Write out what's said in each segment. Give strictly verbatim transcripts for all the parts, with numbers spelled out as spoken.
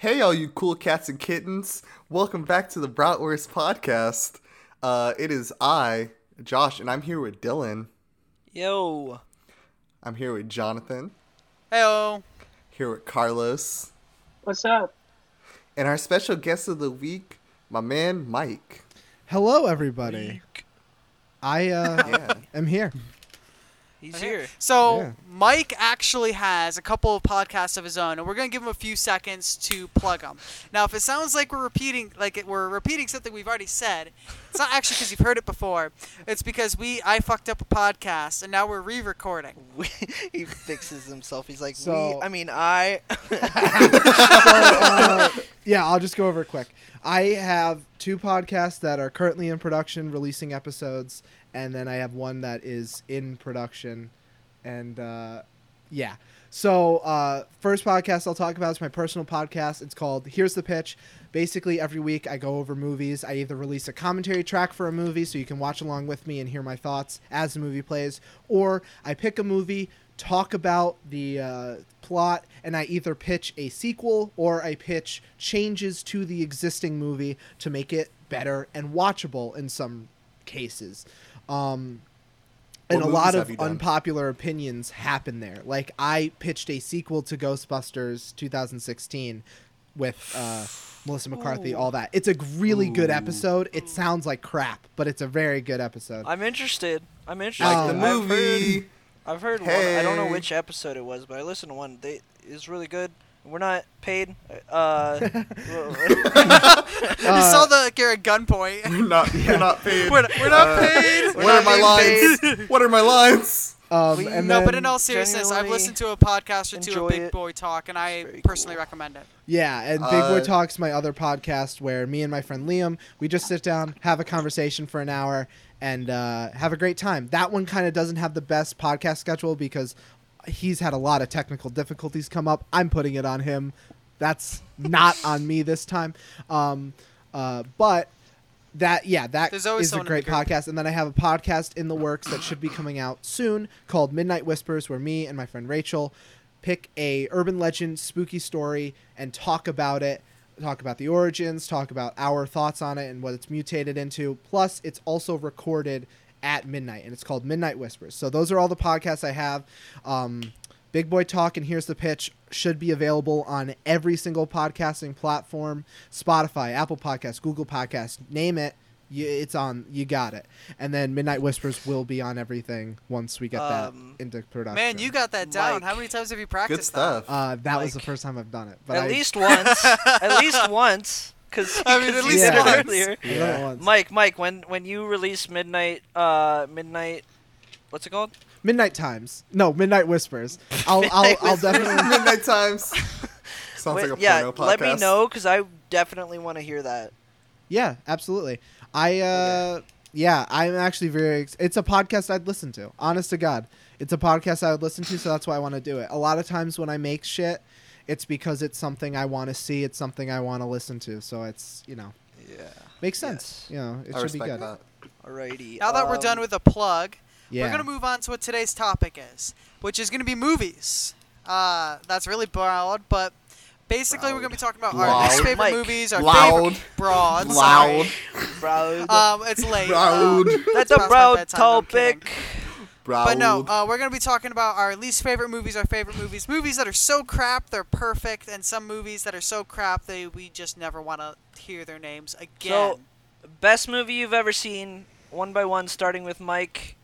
Hey, all you cool cats and kittens. Welcome back to the Bratwurst podcast. Uh, it is I, Josh, and I'm here with Dylan. Yo. I'm here with Jonathan. Heyo. Here with Carlos. What's up? And our special guest of the week, my man, Mike. Hello, everybody. Mike. I uh, yeah. am here. He's right here. here. So yeah. Mike actually has a couple of podcasts of his own, and we're going to give him a few seconds to plug them. Now, if it sounds like we're repeating, like we're repeating something we've already said, it's not actually because you've heard it before. It's because we I fucked up a podcast, and now we're re-recording. We, he fixes himself. He's like, so, we, I mean, I. so, uh, yeah, I'll just go over it quick. I have two podcasts that are currently in production, releasing episodes. And then I have one that is in production. And, uh, yeah. So, uh, first podcast I'll talk about is my personal podcast. It's called Here's the Pitch. Basically, every week I go over movies. I either release a commentary track for a movie so you can watch along with me and hear my thoughts as the movie plays. Or I pick a movie, talk about the uh, plot, and I either pitch a sequel or I pitch changes to the existing movie to make it better and watchable in some cases. Um, and a lot of unpopular opinions happen there. Like, I pitched a sequel to Ghostbusters twenty sixteen with uh, Melissa McCarthy, all that. It's a really Ooh. good episode. It sounds like crap, but it's a very good episode. I'm interested. I'm interested. Like um, the movie. I've heard, I've heard hey. one. I don't know which episode it was, but I listened to one. They, it was really good. We're not paid. Uh, you saw the you're at gunpoint. We're not. We're yeah. not paid. We're, we're not uh, paid. We're what, not are paid. Lines? what are my lines? What are my lines? No, but in all seriousness, I've listened to a podcast or two of Big it. Boy Talk, and I personally cool. recommend it. Yeah, and Big uh, Boy Talk's my other podcast where me and my friend Liam, we just sit down, have a conversation for an hour, and uh, have a great time. That one kind of doesn't have the best podcast schedule because he's had a lot of technical difficulties come up. I'm putting it on him. That's not on me this time. Um, uh, but that, yeah, that is a great podcast. And then I have a podcast in the works that should be coming out soon called Midnight Whispers, where me and my friend Rachel pick a urban legend spooky story and talk about it, talk about the origins, talk about our thoughts on it and what it's mutated into. Plus, it's also recorded at midnight, and it's called Midnight Whispers. So those are all the podcasts I have. Um, Big Boy Talk and Here's the Pitch should be available on every single podcasting platform: Spotify, Apple Podcasts, Google Podcasts, name it. You, it's on. You got it. And then Midnight Whispers will be on everything once we get um, that into production. Man, you got that down. Mike, how many times have you practiced good stuff. that? Uh, that Mike. was the first time I've done it. But at I, least once. at least once. Because I mean, at least yeah. earlier, yeah. Mike, Mike, when when you release midnight, uh, midnight, what's it called? Midnight Times. No, Midnight Whispers. I'll, midnight I'll, Whispers. I'll definitely Midnight Times. Sounds Wait, like a yeah, porno podcast. Let me know because I definitely want to hear that. Yeah, absolutely. I, uh, yeah, I'm actually very. Ex- it's a podcast I'd listen to. Honest to God, it's a podcast I would listen to. So that's why I want to do it. A lot of times when I make shit, it's because it's something I want to see. It's something I want to listen to. So it's, you know, yeah, makes sense. Yes. You know, it I should be good. That. Alrighty. Now um, that we're done with the plug, yeah. we're going to move on to what today's topic is, which is going to be movies. Uh, that's really broad, but basically broad. we're going to be talking about loud. our least favorite Mike. movies, our loud. favorite broad. Loud. Broad. Um, it's late. Broad. Um, that's a broad topic. But no, uh, we're going to be talking about our least favorite movies, our favorite movies, movies that are so crap they're perfect, and some movies that are so crap they we just never want to hear their names again. So, best movie you've ever seen, one by one, starting with Mike.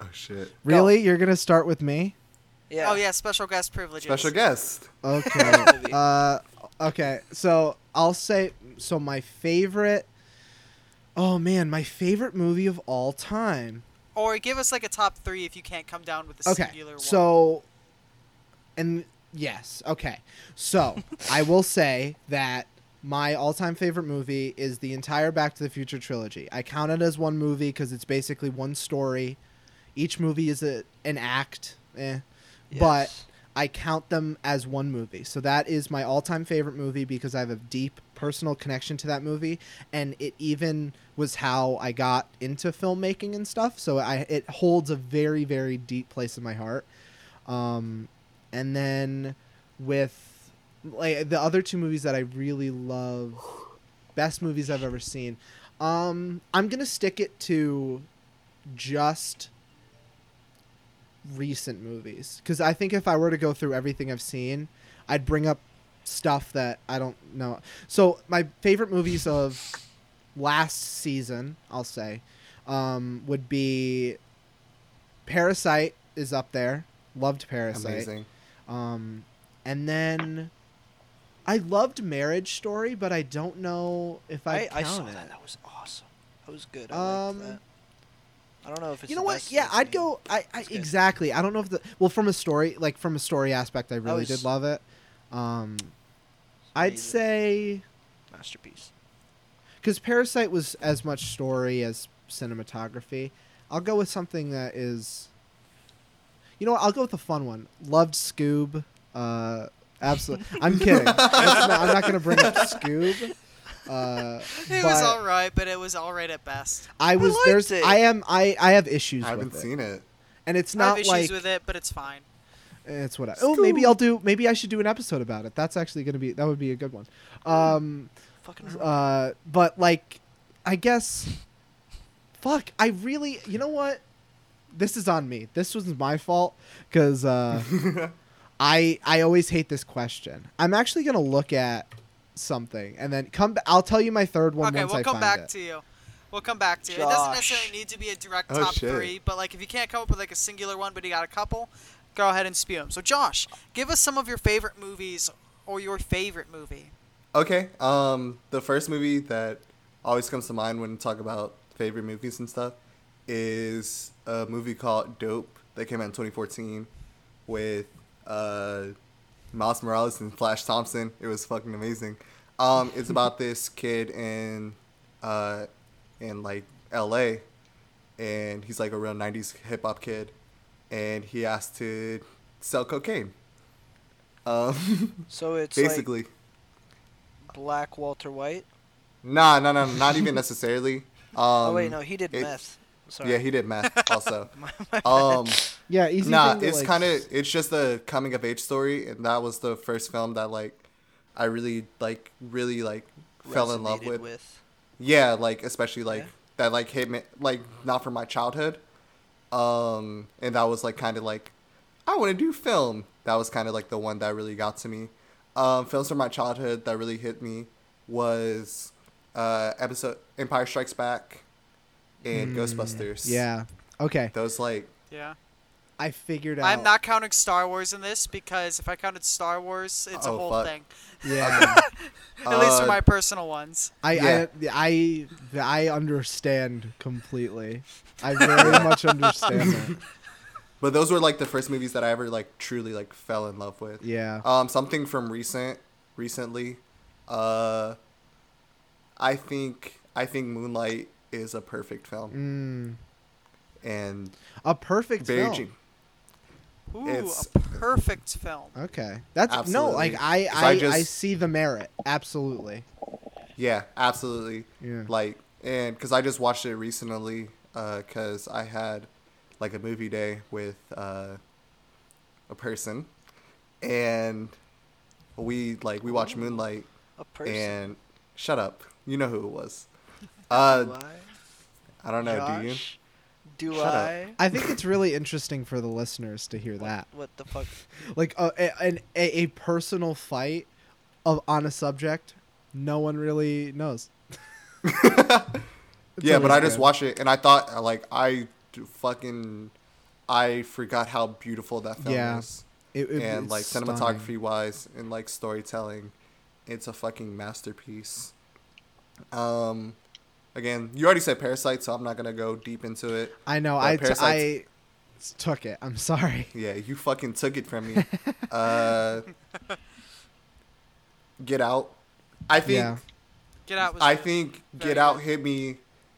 Oh, shit. Really? Go. You're going to start with me? Yeah. Oh, yeah, special guest privileges. Special guest. Okay. uh, okay, so I'll say, so my favorite, oh, man, my favorite movie of all time. Or give us like a top three if you can't come down with a okay, singular one. Okay, so, and yes, okay. So, I will say that my all-time favorite movie is the entire Back to the Future trilogy. I count it as one movie because it's basically one story. Each movie is a, an act, eh. Yes. But I count them as one movie. So that is my all-time favorite movie because I have a deep personal connection to that movie, and it even was how I got into filmmaking and stuff. So I it holds a very, very deep place in my heart. Um, and then with like the other two movies that I really love, best movies I've ever seen. Um, I'm going to stick it to just recent movies, because I think if I were to go through everything I've seen, I'd bring up stuff that I don't know. So my favorite movies of last season, I'll say, um, would be Parasite is up there. Loved Parasite. Amazing. Um, and then I loved Marriage Story, but I don't know if I, I count I saw it. That. That was awesome. That was good. I um, liked that. I don't know if it's. You know what? Yeah, I'd go. I, I exactly. I don't know if the well from a story like from a story aspect, I really I was, did love it. Um, I'd say masterpiece. Because Parasite was as much story as cinematography. I'll go with something that is. You know what? I'll go with a fun one. Loved Scoob. Uh, absolutely. I'm kidding. Not, I'm not going to bring up Scoob. Uh, it was all right, but it was all right at best. I was I there's it. I am I, I have issues I with it. I haven't seen it. And it's not like I have issues like, with it, but it's fine. It's what I, oh, maybe I'll do maybe I should do an episode about it. That's actually going to be that would be a good one. Um fucking uh but like I guess fuck, I really you know what? This is on me. This was my fault cuz uh I I always hate this question. I'm actually going to look at something and then come b- I'll tell you my third one okay, once we'll I find it. Okay, we'll come back to you. We'll come back to you. Josh. It doesn't necessarily need to be a direct oh, top shit. three, but like if you can't come up with like a singular one, but you got a couple, go ahead and spew them. So Josh, give us some of your favorite movies or your favorite movie. Okay. Um, the first movie that always comes to mind when we talk about favorite movies and stuff is a movie called Dope that came out in twenty fourteen with uh Miles Morales and Flash Thompson. It was fucking amazing. Um, it's about this kid in, uh, in like L A, and he's like a real nineties hip hop kid, and he has to sell cocaine. Um, so it's basically like Black Walter White. Nah, no, no, not even necessarily. Um, oh wait, no, he did it, meth. Sorry. Yeah, he did meth also. my, my um, yeah, easy nah, thing to, it's like... kind of it's just a coming of age story, and that was the first film that like I really like, really like Resonated fell in love with. with. Yeah, like especially like yeah. that like hit me like not from my childhood, um, and that was like kind of like I want to do film. That was kind of like the one that really got to me. Um, films from my childhood that really hit me was uh, episode Empire Strikes Back. And mm, Ghostbusters. Yeah. Okay. Those like. Yeah. I figured out. I'm not counting Star Wars in this because if I counted Star Wars, it's oh, a whole fuck. thing. Yeah. At uh, least for my personal ones. I, yeah. I I I understand completely. I very much understand that. But those were like the first movies that I ever like truly like fell in love with. Yeah. Um, something from recent recently. Uh. I think I think Moonlight. Is a perfect film, mm. and a perfect film. G- Ooh, it's a perfect film. Okay, that's absolutely. no, like I, I, I, just, I see the merit absolutely. Yeah, absolutely. Yeah. Like, and because I just watched it recently, because uh, I had like a movie day with uh, a person, and we like we watched Ooh, Moonlight. A person. And shut up, you know who it was. Uh, do I? I don't know, Josh, do you? Do Shut I? Up. I think it's really interesting for the listeners to hear what, that. What the fuck? Like a, a, a, a personal fight of on a subject no one really knows. yeah, really but I just watched it and I thought, like, I fucking, I forgot how beautiful that film yeah. is. It, it, and, like, cinematography-wise and, like, storytelling, it's a fucking masterpiece. Um... Again, you already said Parasite, so I'm not going to go deep into it. I know. I, t- I took it. I'm sorry. Yeah, you fucking took it from me. uh, Get Out. I think yeah. Get Out was I good. think Very Get Out good. hit me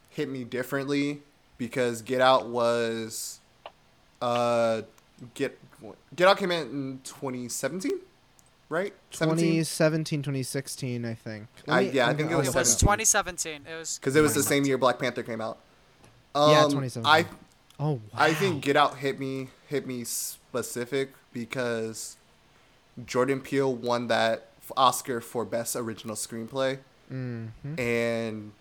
hit me differently because Get Out was uh Get Get Out came out in twenty seventeen. Right? twenty seventeen, twenty sixteen, I think. I, yeah, I think it was, it was twenty seventeen. It was because it was the same year Black Panther came out. Um, yeah, twenty seventeen. I, oh, wow. I think Get Out hit me hit me specific because Jordan Peele won that Oscar for Best Original Screenplay. Mm-hmm. And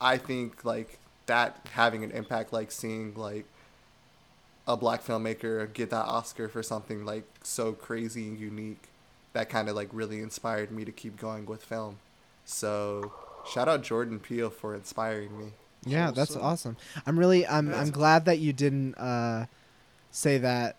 I think, like, that having an impact, like, seeing, like, a black filmmaker get that Oscar for something, like, so crazy and unique, that kind of, like, really inspired me to keep going with film. So shout out Jordan Peele for inspiring me. Yeah, that's so awesome. I'm really, I'm, I'm glad that you didn't uh, say that.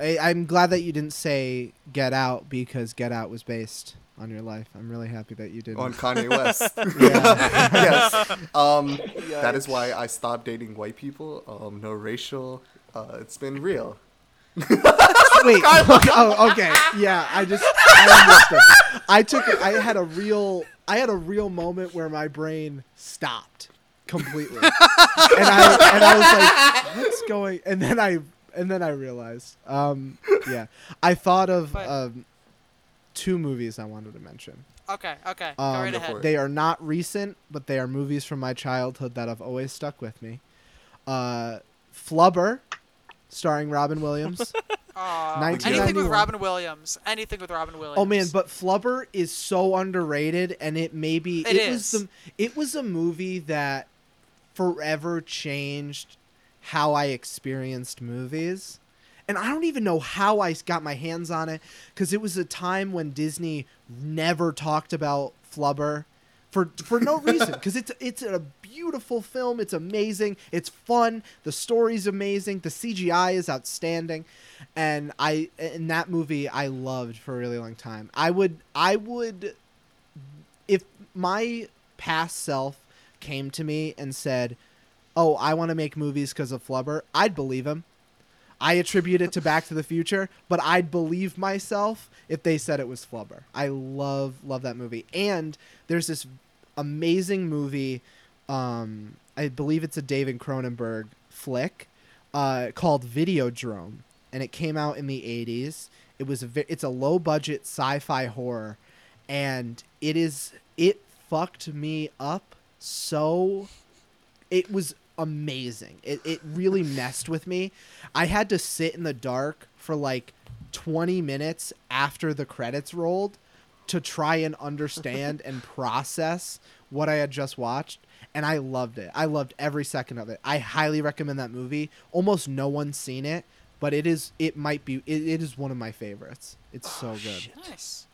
I, I'm glad that you didn't say Get Out, because Get Out was based on your life. I'm really happy that you didn't. On Kanye West. Yes. Um, that is why I stopped dating white people. Um, no racial. Uh, it's been real. Wait. Oh, okay. Yeah. I just. I, I took. A, I had a real. I had a real moment where my brain stopped completely, and I and I was like, "What's going?" And then I and then I realized. Um, yeah. I thought of um, two movies I wanted to mention. Okay. Okay. Um, Go right ahead. They are not recent, but they are movies from my childhood that have always stuck with me. Uh, Flubber. Starring Robin Williams. Anything with Robin Williams. Anything with Robin Williams. Oh man, but Flubber is so underrated, and it maybe it, it is. was the it was a movie that forever changed how I experienced movies. And I don't even know how I got my hands on it, because it was a time when Disney never talked about Flubber for for no reason, because it's it's a beautiful film. It's amazing. It's fun. The story's amazing. The C G I is outstanding. And I, in that movie, I loved for a really long time. I would, I would, if my past self came to me and said, oh, I want to make movies because of Flubber, I'd believe him. I attribute it to Back to the Future, but I'd believe myself if they said it was Flubber. I love, love that movie. And there's this amazing movie, Um, I believe it's a David Cronenberg flick, uh, called Videodrome, and it came out in the eighties. It was a vi- it's a low budget sci-fi horror, and it is it fucked me up so. It was amazing. It it really messed with me. I had to sit in the dark for like twenty minutes after the credits rolled to try and understand and process what I had just watched. And I loved it. I loved every second of it. I highly recommend that movie. Almost no one's seen it, but it is. It might be. It, it is one of my favorites. It's oh, so good. Shit. Nice.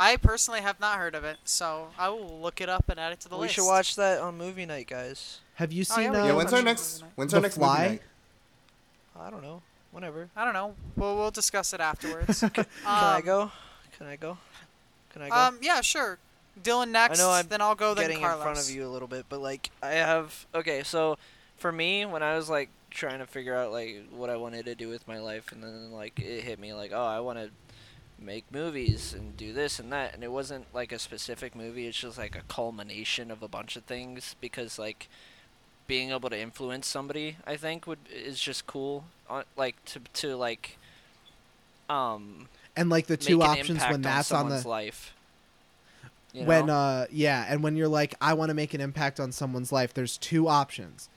I personally have not heard of it, so I will look it up and add it to the we list. We should watch that on movie night, guys. Have you seen? Oh, yeah, uh, yeah, when's our next? When's our next Fly? Movie night? I don't know. Whenever. I don't know. Well, we'll discuss it afterwards. Can, um, can I go? Can I go? Can I go? Um. Yeah. Sure. Dylan next, I know I'm then I'll go, then Carlos. Getting in front of you a little bit, but, like, I have... Okay, so, for me, when I was, like, trying to figure out, like, what I wanted to do with my life, and then, like, it hit me, like, oh, I want to make movies and do this and that, and it wasn't, like, a specific movie, it's just, like, a culmination of a bunch of things, because, like, being able to influence somebody, I think, would is just cool, like, to, to like, um... And, like, the two options when that's on, on the... life. You know? When, uh, yeah, and when you're like, I want to make an impact on someone's life, there's two options.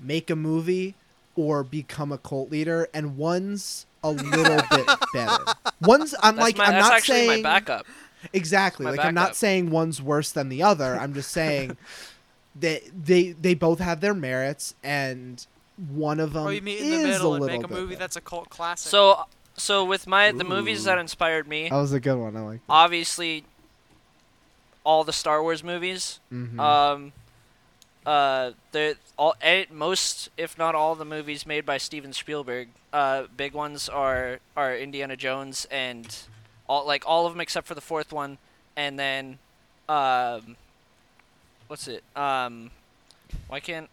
Make a movie or become a cult leader, and one's a little bit better. One's, I'm that's like, my, I'm that's not actually saying... my backup. Exactly. My like, backup. I'm not saying one's worse than the other. I'm just saying that they, they both have their merits, and one of them or you meet is in the middle a little and make a movie better. That's a cult classic. So, so with my the Ooh. Movies that inspired me... That was a good one. I like that. Obviously... all the Star Wars movies, mm-hmm. um, uh, the all eight, most, if not all, the movies made by Steven Spielberg. Uh, big ones are are Indiana Jones and all like all of them except for the fourth one, and then, um, what's it? Um, why can't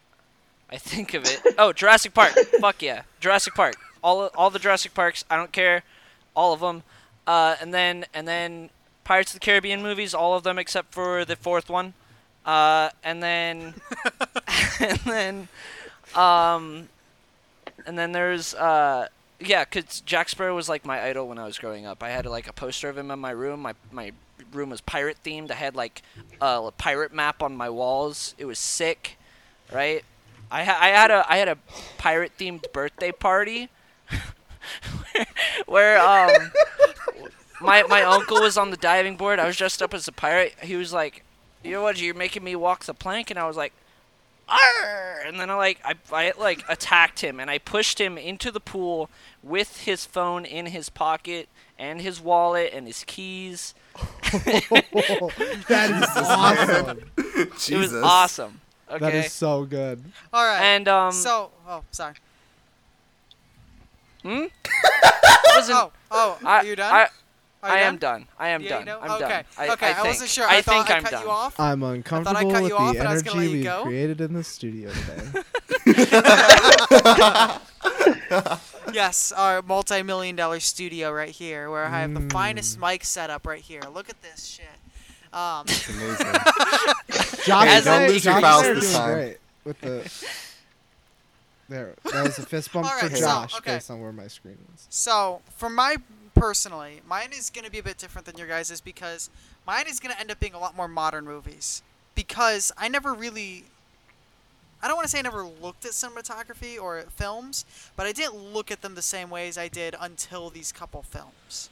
I think of it? Oh, Jurassic Park. Fuck yeah, Jurassic Park. All all the Jurassic Parks. I don't care, all of them. Uh, and then and then. Pirates of the Caribbean movies, all of them except for the fourth one, uh, and then, and then, um, and then there's, uh, yeah, cause Jack Sparrow was like my idol when I was growing up. I had like a poster of him in my room. My my room was pirate themed. I had like a, a pirate map on my walls. It was sick, right? I ha- I had a I had a pirate themed birthday party, where, where um. My my uncle was on the diving board. I was dressed up as a pirate. He was like, you know what, you're making me walk the plank. And I was like, arr! And then I like I, I like attacked him, and I pushed him into the pool with his phone in his pocket and his wallet and his keys. Oh, that is awesome. Jesus. It was awesome. Okay. That is so good. All right. And um so oh sorry. Hmm? oh, oh, are you done? I, I, you I done? am done. I am yeah, done. You know? I'm okay. done. I, okay, I, I wasn't sure. I, I think I I'm cut done. You off. I'm uncomfortable I I cut with you off, the energy we created in the studio today. Yes, our multi-million dollar studio right here, where I have mm. the finest mic setup right here. Look at this shit. Um, it's amazing. Josh, hey, don't lose your mouse this time. Great with the... There, that was a fist bump right, for Josh so, okay. based on where my screen was. So, for my, personally, mine is going to be a bit different than your guys's because mine is going to end up being a lot more modern movies. Because I never really, I don't want to say I never looked at cinematography or at films, but I didn't look at them the same way as I did until these couple films.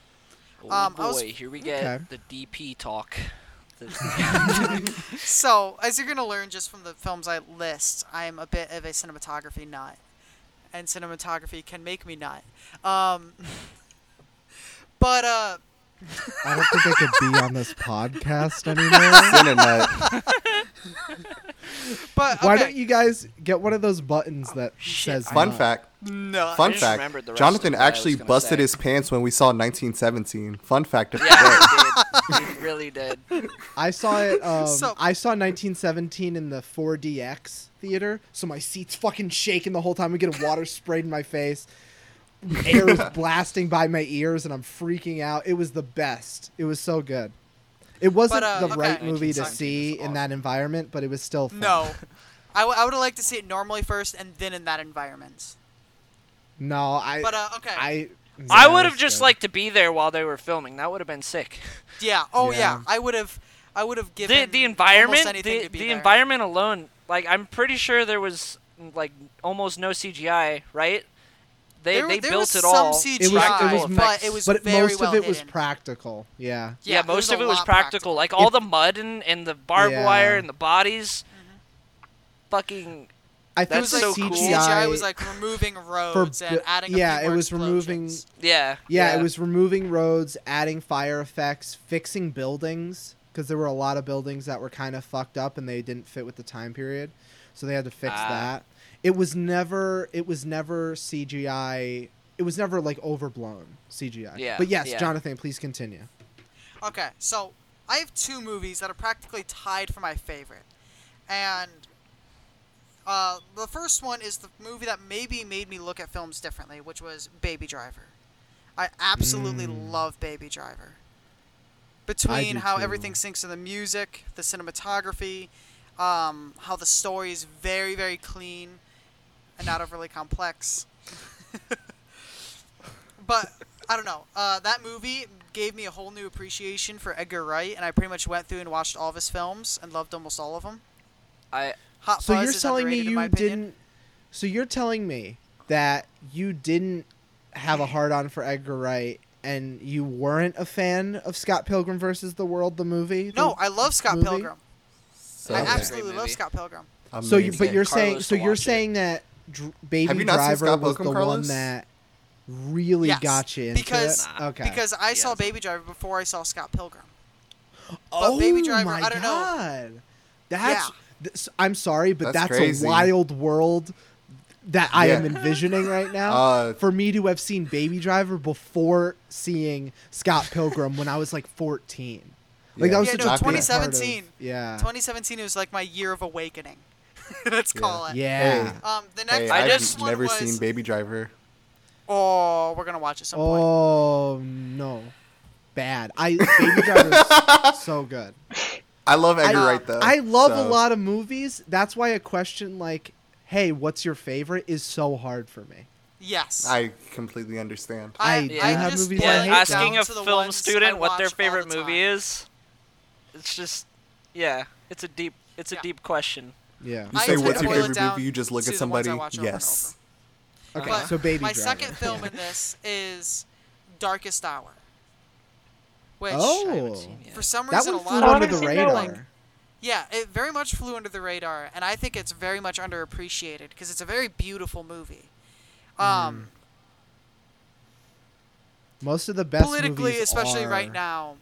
Oh um, boy, I was, here we get okay. the D P talk. So, as you're going to learn just from the films I list, I'm a bit of a cinematography nut. And cinematography can make me nut. Um, but, uh... I don't think I could be on this podcast anymore. But, okay. Why don't you guys get one of those buttons that oh, says... Fun nut. fact. No, Fun fact. Jonathan actually busted say. his pants when we saw nineteen seventeen. Fun fact. Yeah, he did. He really did. I saw it. Um, so, I saw nineteen seventeen in the four D X theater, so my seat's fucking shaking the whole time. I'm getting water sprayed in my face. Air is blasting by my ears, and I'm freaking out. It was the best. It was so good. It wasn't but, uh, the okay. right movie to see in that environment, but it was still fun. No. I, w- I would have liked to see it normally first and then in that environment. No, I... But, uh, okay. I, yeah, I would have just good. liked to be there while they were filming. That would have been sick. Yeah. Oh, yeah. yeah. I would have I would have given the, the environment, almost anything the, to be the there. The environment alone, like, I'm pretty sure there was, like, almost no C G I, right? They there, they there built was it all. Some C G I, it was, it was mixed, but it was but very most well of it hidden. was practical. Yeah. Yeah, yeah most of it was practical. practical. Like all it, the mud and, and the barbed yeah. wire and the bodies. Mm-hmm. Fucking. I think that's it was so like cool. C G I was like removing roads for, and adding. Yeah, it was removing. Yeah, yeah. Yeah, it was removing roads, adding fire effects, fixing buildings because there were a lot of buildings that were kind of fucked up and they didn't fit with the time period, so they had to fix uh. that. It was never it was never C G I. It was never like overblown C G I. Yeah, but yes, yeah. Jonathan, please continue. Okay, so I have two movies that are practically tied for my favorite. And uh, the first one is the movie that maybe made me look at films differently, which was Baby Driver. I absolutely mm. love Baby Driver. Between how too. everything syncs to the music, the cinematography, um, how the story is very, very clean. And not overly complex. But, I don't know. Uh, that movie gave me a whole new appreciation for Edgar Wright, and I pretty much went through and watched all of his films and loved almost all of them. I Hot So Fuzz you're is telling me you didn't So you're telling me that you didn't have a hard-on for Edgar Wright and you weren't a fan of Scott Pilgrim versus the World, the movie? No, the I love Scott movie? Pilgrim. So, I okay. absolutely love Scott Pilgrim. Amazing. So you but you're Carlos saying so you're saying it. that Dr- Baby Driver was Pilgrim, the Carlos? one that really yes, got you into because, it. Okay. Because I yes. saw Baby Driver before I saw Scott Pilgrim. But oh Baby Driver, my I don't god! Know. That's yeah. th- I'm sorry, but that's, that's a wild world that I yeah. am envisioning right now. Uh, For me to have seen Baby Driver before seeing Scott Pilgrim when I was like fourteen. Like yeah. that was yeah, such no, a twenty seventeen. Of, yeah. twenty seventeen was like my year of awakening. Let's yeah. call it. Yeah. Hey, um, the next hey, I I've one never was, seen Baby Driver. Oh, we're gonna watch it some point. Oh no, bad. I Baby Driver is so good. I love Edgar Wright though. I love so. a lot of movies. That's why a question like, "Hey, what's your favorite?" is so hard for me. Yes. I completely understand. I, I do I have movies. Yeah, I hate asking a film student what their favorite the movie is. It's just, yeah, it's a deep, it's a yeah. deep question. Yeah. You say, what's your favorite movie? You just look at somebody. Yes. Over over. Okay. But so, Baby Driver. My second film in this is Darkest Hour. which oh, I haven't seen yet. For some reason, that one a lot flew under the radar. Like, yeah, it very much flew under the radar, and I think it's very much underappreciated because it's a very beautiful movie. Um, mm. Most of the best politically, movies especially are... right now.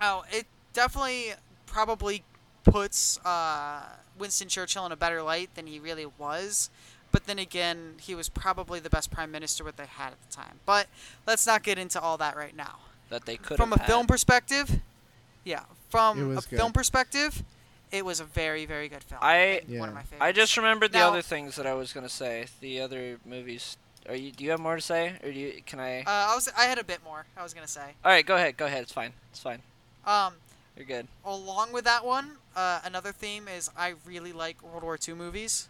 Oh, it definitely probably puts uh, Winston Churchill in a better light than he really was. But then again, he was probably the best prime minister what they had at the time. But let's not get into all that right now. That they could From a had. film perspective, yeah. From a good. film perspective, it was a very, very good film. I yeah. one of my favorites. I just remembered the now, other things that I was gonna say. The other movies. Are you? Do you have more to say, or do you? Can I? Uh, I was. I had a bit more. I was gonna say. All right, go ahead. Go ahead. It's fine. It's fine. Um, you're good. Along with that one, uh, another theme is I really like World War Two movies.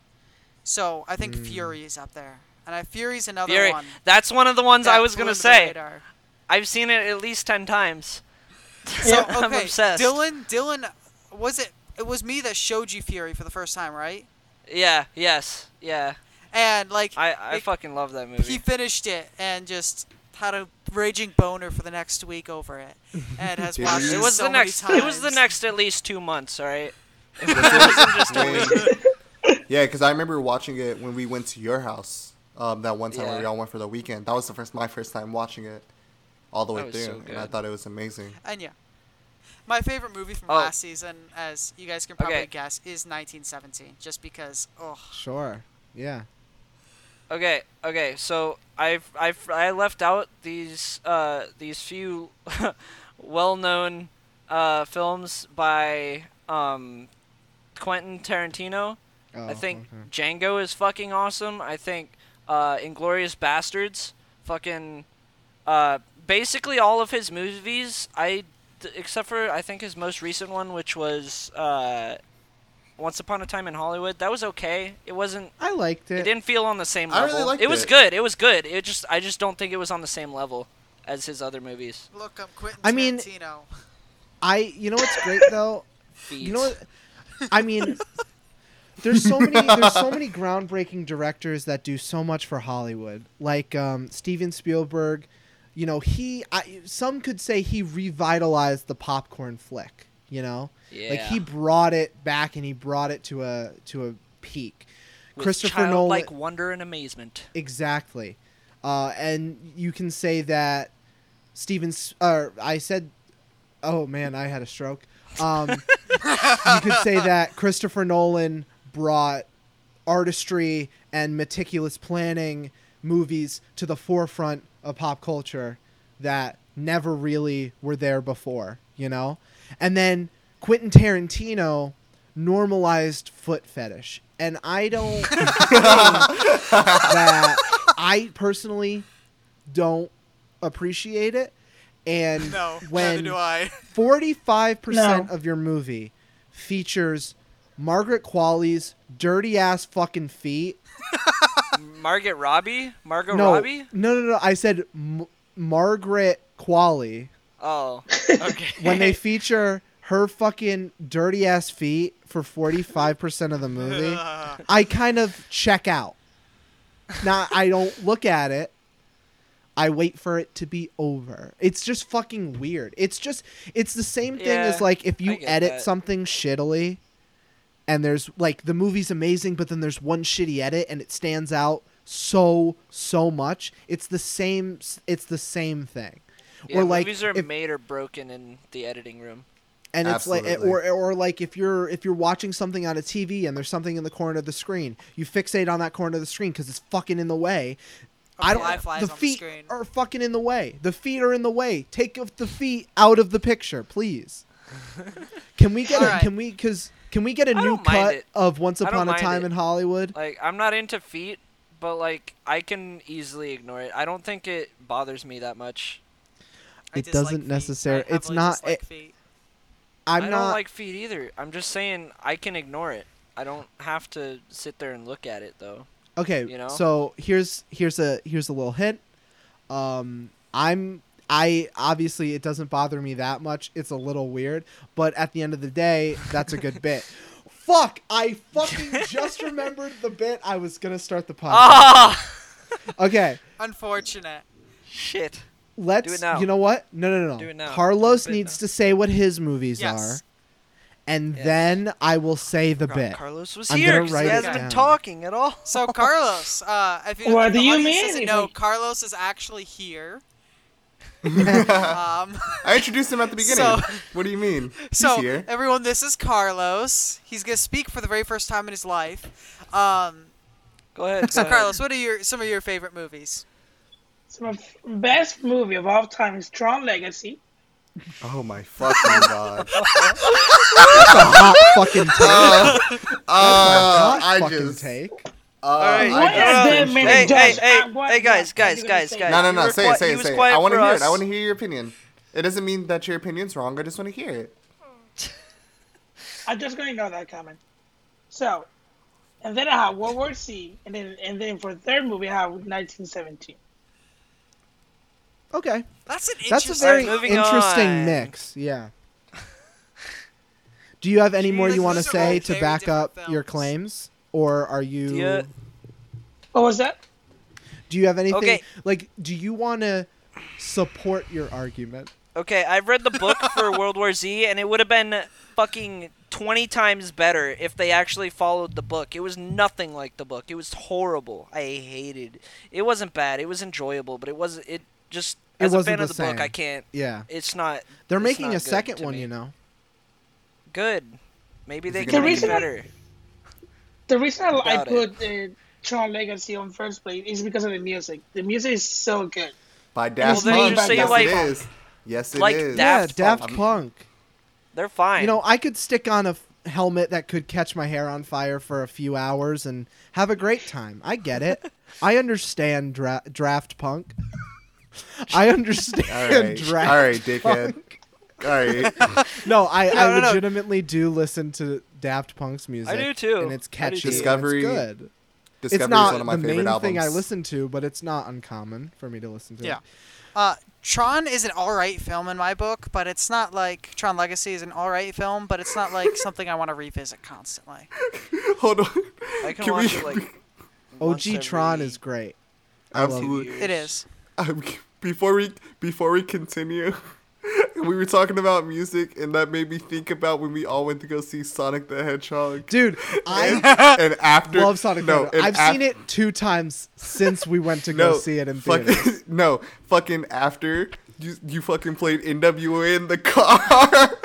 So I think mm. Fury is up there, and I Fury's another Fury. one. That's one of the ones I was gonna say. Radar. I've seen it at least ten times. So okay, I'm obsessed. Dylan, Dylan, was it? It was me that showed you Fury for the first time, right? Yeah. Yes. Yeah. And like, I, I it, fucking love that movie. He finished it and just had a raging boner for the next week over it, and has watched it, it was so the next, many times. It was the next at least two months. All right. It wasn't just a week. Yeah, because I remember watching it when we went to your house um, that one time yeah. where we all went for the weekend. That was the first my first time watching it all the way through, so and I thought it was amazing. And yeah, my favorite movie from oh. last season, as you guys can probably okay. guess, is nineteen seventeen, just because, oh. Sure, yeah. Okay, okay, so I've, I've, I left out these, uh, these few well-known uh, films by um, Quentin Tarantino. Oh, I think okay. Django is fucking awesome. I think uh, Inglourious Bastards, fucking, uh, basically all of his movies, I d- except for I think his most recent one, which was uh, Once Upon a Time in Hollywood. That was okay. It wasn't. I liked it. It didn't feel on the same level. I really liked it. It was good. It was good. It just I just don't think it was on the same level as his other movies. Look, I'm Quentin Tarantino. I mean, I you know what's great though. You know what I mean. There's so many there's so many groundbreaking directors that do so much for Hollywood. Like um, Steven Spielberg, you know, he I, some could say he revitalized the popcorn flick, you know? Yeah. Like he brought it back and he brought it to a to a peak. With Christopher Nolan, childlike wonder and amazement. Exactly. Uh, and you can say that Steven uh, I said oh man, I had a stroke. Um, you could say that Christopher Nolan brought artistry and meticulous planning movies to the forefront of pop culture that never really were there before, you know? And then Quentin Tarantino normalized foot fetish. And I don't think that I personally don't appreciate it. And no, when neither do I. forty-five percent no. of your movie features Margaret Qualley's dirty ass fucking feet. Margaret Robbie? Margot no, Robbie? No, no, no. I said M- Margaret Qualley. Oh, okay. When they feature her fucking dirty ass feet for forty-five percent of the movie, I kind of check out. Now, I don't look at it. I wait for it to be over. It's just fucking weird. It's just, it's the same thing yeah, as like if you edit that. something shittily. And there's, like, the movie's amazing, but then there's one shitty edit, and it stands out so, so much. It's the same It's the same thing. Yeah, or like, movies are if, made or broken in the editing room. And Absolutely. it's like, or or like, if you're if you're watching something on a T V and there's something in the corner of the screen, you fixate on that corner of the screen because it's fucking in the way. Okay, I don't. The feet the are fucking in the way. The feet are in the way. Take the feet out of the picture, please. Can we get it? Right. Can we? Because. Can we get a new cut of Once Upon a Time in Hollywood? Like, I'm not into feet, but, like, I can easily ignore it. I don't think it bothers me that much. It doesn't necessarily. It's not. I don't like feet either. I'm just saying I can ignore it. I don't have to sit there and look at it, though. Okay, you know? So here's here's a here's a little hint. Um, I'm I obviously it doesn't bother me that much. It's a little weird, but at the end of the day, that's a good bit. Fuck! I fucking just remembered the bit I was gonna start the podcast. Oh! Okay. Unfortunate. Shit. Let's. Do it now. You know what? No, no, no, no. Do it now. Carlos needs now. to say what his movies yes. are. And yes. then I will say the Car- bit. Carlos was I'm here. He hasn't been talking at all. So Carlos, uh, I feel what like do you mean? No, Carlos is actually here. um, I introduced him at the beginning. So, what do you mean? He's so here. Everyone, this is Carlos. He's gonna speak for the very first time in his life. Um, go ahead. So go Carlos, ahead. what are your some of your favorite movies? So my f- best movie of all time is Tron Legacy. Oh my fucking god! That's a hot fucking take. Uh, uh, I fucking just take. Uh, All right. I just, hey, hey, hey, hey, guys, guys, guys, guys. No, no, no. Say it, say it, say it. I want to hear it. I want to hear your opinion. It doesn't mean that your opinion's wrong. I just want to hear it. I'm just gonna ignore that comment. So, and then I have World War C, and then and then for the third movie I have nineteen seventeen. Okay. That's an interesting That's a very right, interesting on. mix, yeah. Do you have any Jeez, more you want to say to back up films. your claims? Or are you... you... What was that? Do you have anything... Okay. Like, do you want to support your argument? Okay, I've read the book for World War Z, and it would have been fucking twenty times better if they actually followed the book. It was nothing like the book. It was horrible. I hated it. It wasn't bad. It was enjoyable, but it was... It, Just as it a fan of the same. book, I can't. Yeah, it's not. They're it's making not a second one, me. you know. Good, maybe they can make it better. I, the reason I, I put uh, Tron Legacy on first place is because of the music. The music is so good. By Daft well, Punk, yes, like, it is. Yes, it like is. Daft yeah, Punk. Daft Punk. They're fine. You know, I could stick on a f- helmet that could catch my hair on fire for a few hours and have a great time. I get it. I understand dra- Daft Punk. I understand. All right, draft all right dickhead. Punk. All right. no, I, no, I no, legitimately no. do listen to Daft Punk's music. I do too. And it's catchy. Discovery. It's good. Discovery it's not is one of my the favorite main albums. thing I listen to, but it's not uncommon for me to listen to. Yeah. It. Uh, Tron is an all right film in my book, but it's not like Tron Legacy is an all right film, but it's not like something I want to revisit constantly. Hold on. I can, can watch we... it like. O G Tron is great. Absolutely. It is. I'm... Before we before we continue, we were talking about music, and that made me think about when we all went to go see Sonic the Hedgehog. Dude, I and, and after, love Sonic the no, Hedgehog. I've af- seen it two times since we went to go no, see it in fuck, theaters. No, fucking after, you, you fucking played N W A in the car.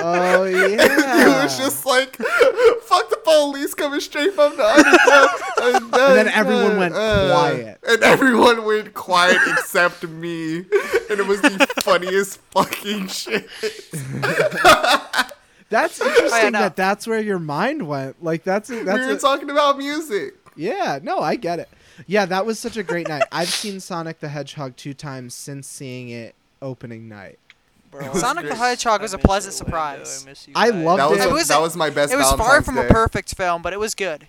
Oh, yeah. It was just like, fuck the police coming straight from the underground. And then, and then everyone uh, went uh, quiet. And everyone went quiet except me. And it was the funniest fucking shit. That's interesting that that's where your mind went. Like that's, that's we were a, talking about music. Yeah, no, I get it. Yeah, that was such a great night. I've seen Sonic the Hedgehog two times since seeing it opening night. Bro, Sonic the Hedgehog was I a pleasant surprise. I, I loved it. It was, a, that was my best. It was far from day. a perfect film, but it was good.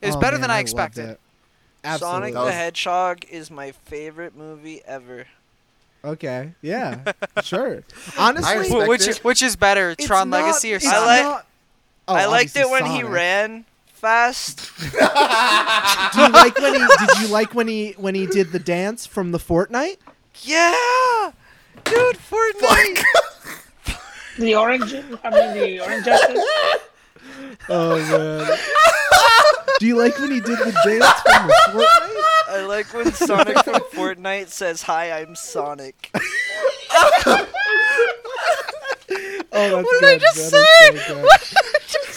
It was oh, better man, than I, I expected. It. Absolutely. Sonic was... the Hedgehog is my favorite movie ever. Okay. Yeah. Sure. Honestly, which is, which is better, it's Tron not, Legacy or Sonic? I, like, oh, I liked it when Sonic. he ran fast. Do you like when he? Did you like when he when he did the dance from the Fortnite? Yeah, dude, Fortnite. the orange. I mean the orange justice. Oh man. Do you like when he did the dance from Fortnite? I like when Sonic from Fortnite says, "Hi, I'm Sonic." oh, that's what did good. I just that say? So what did I just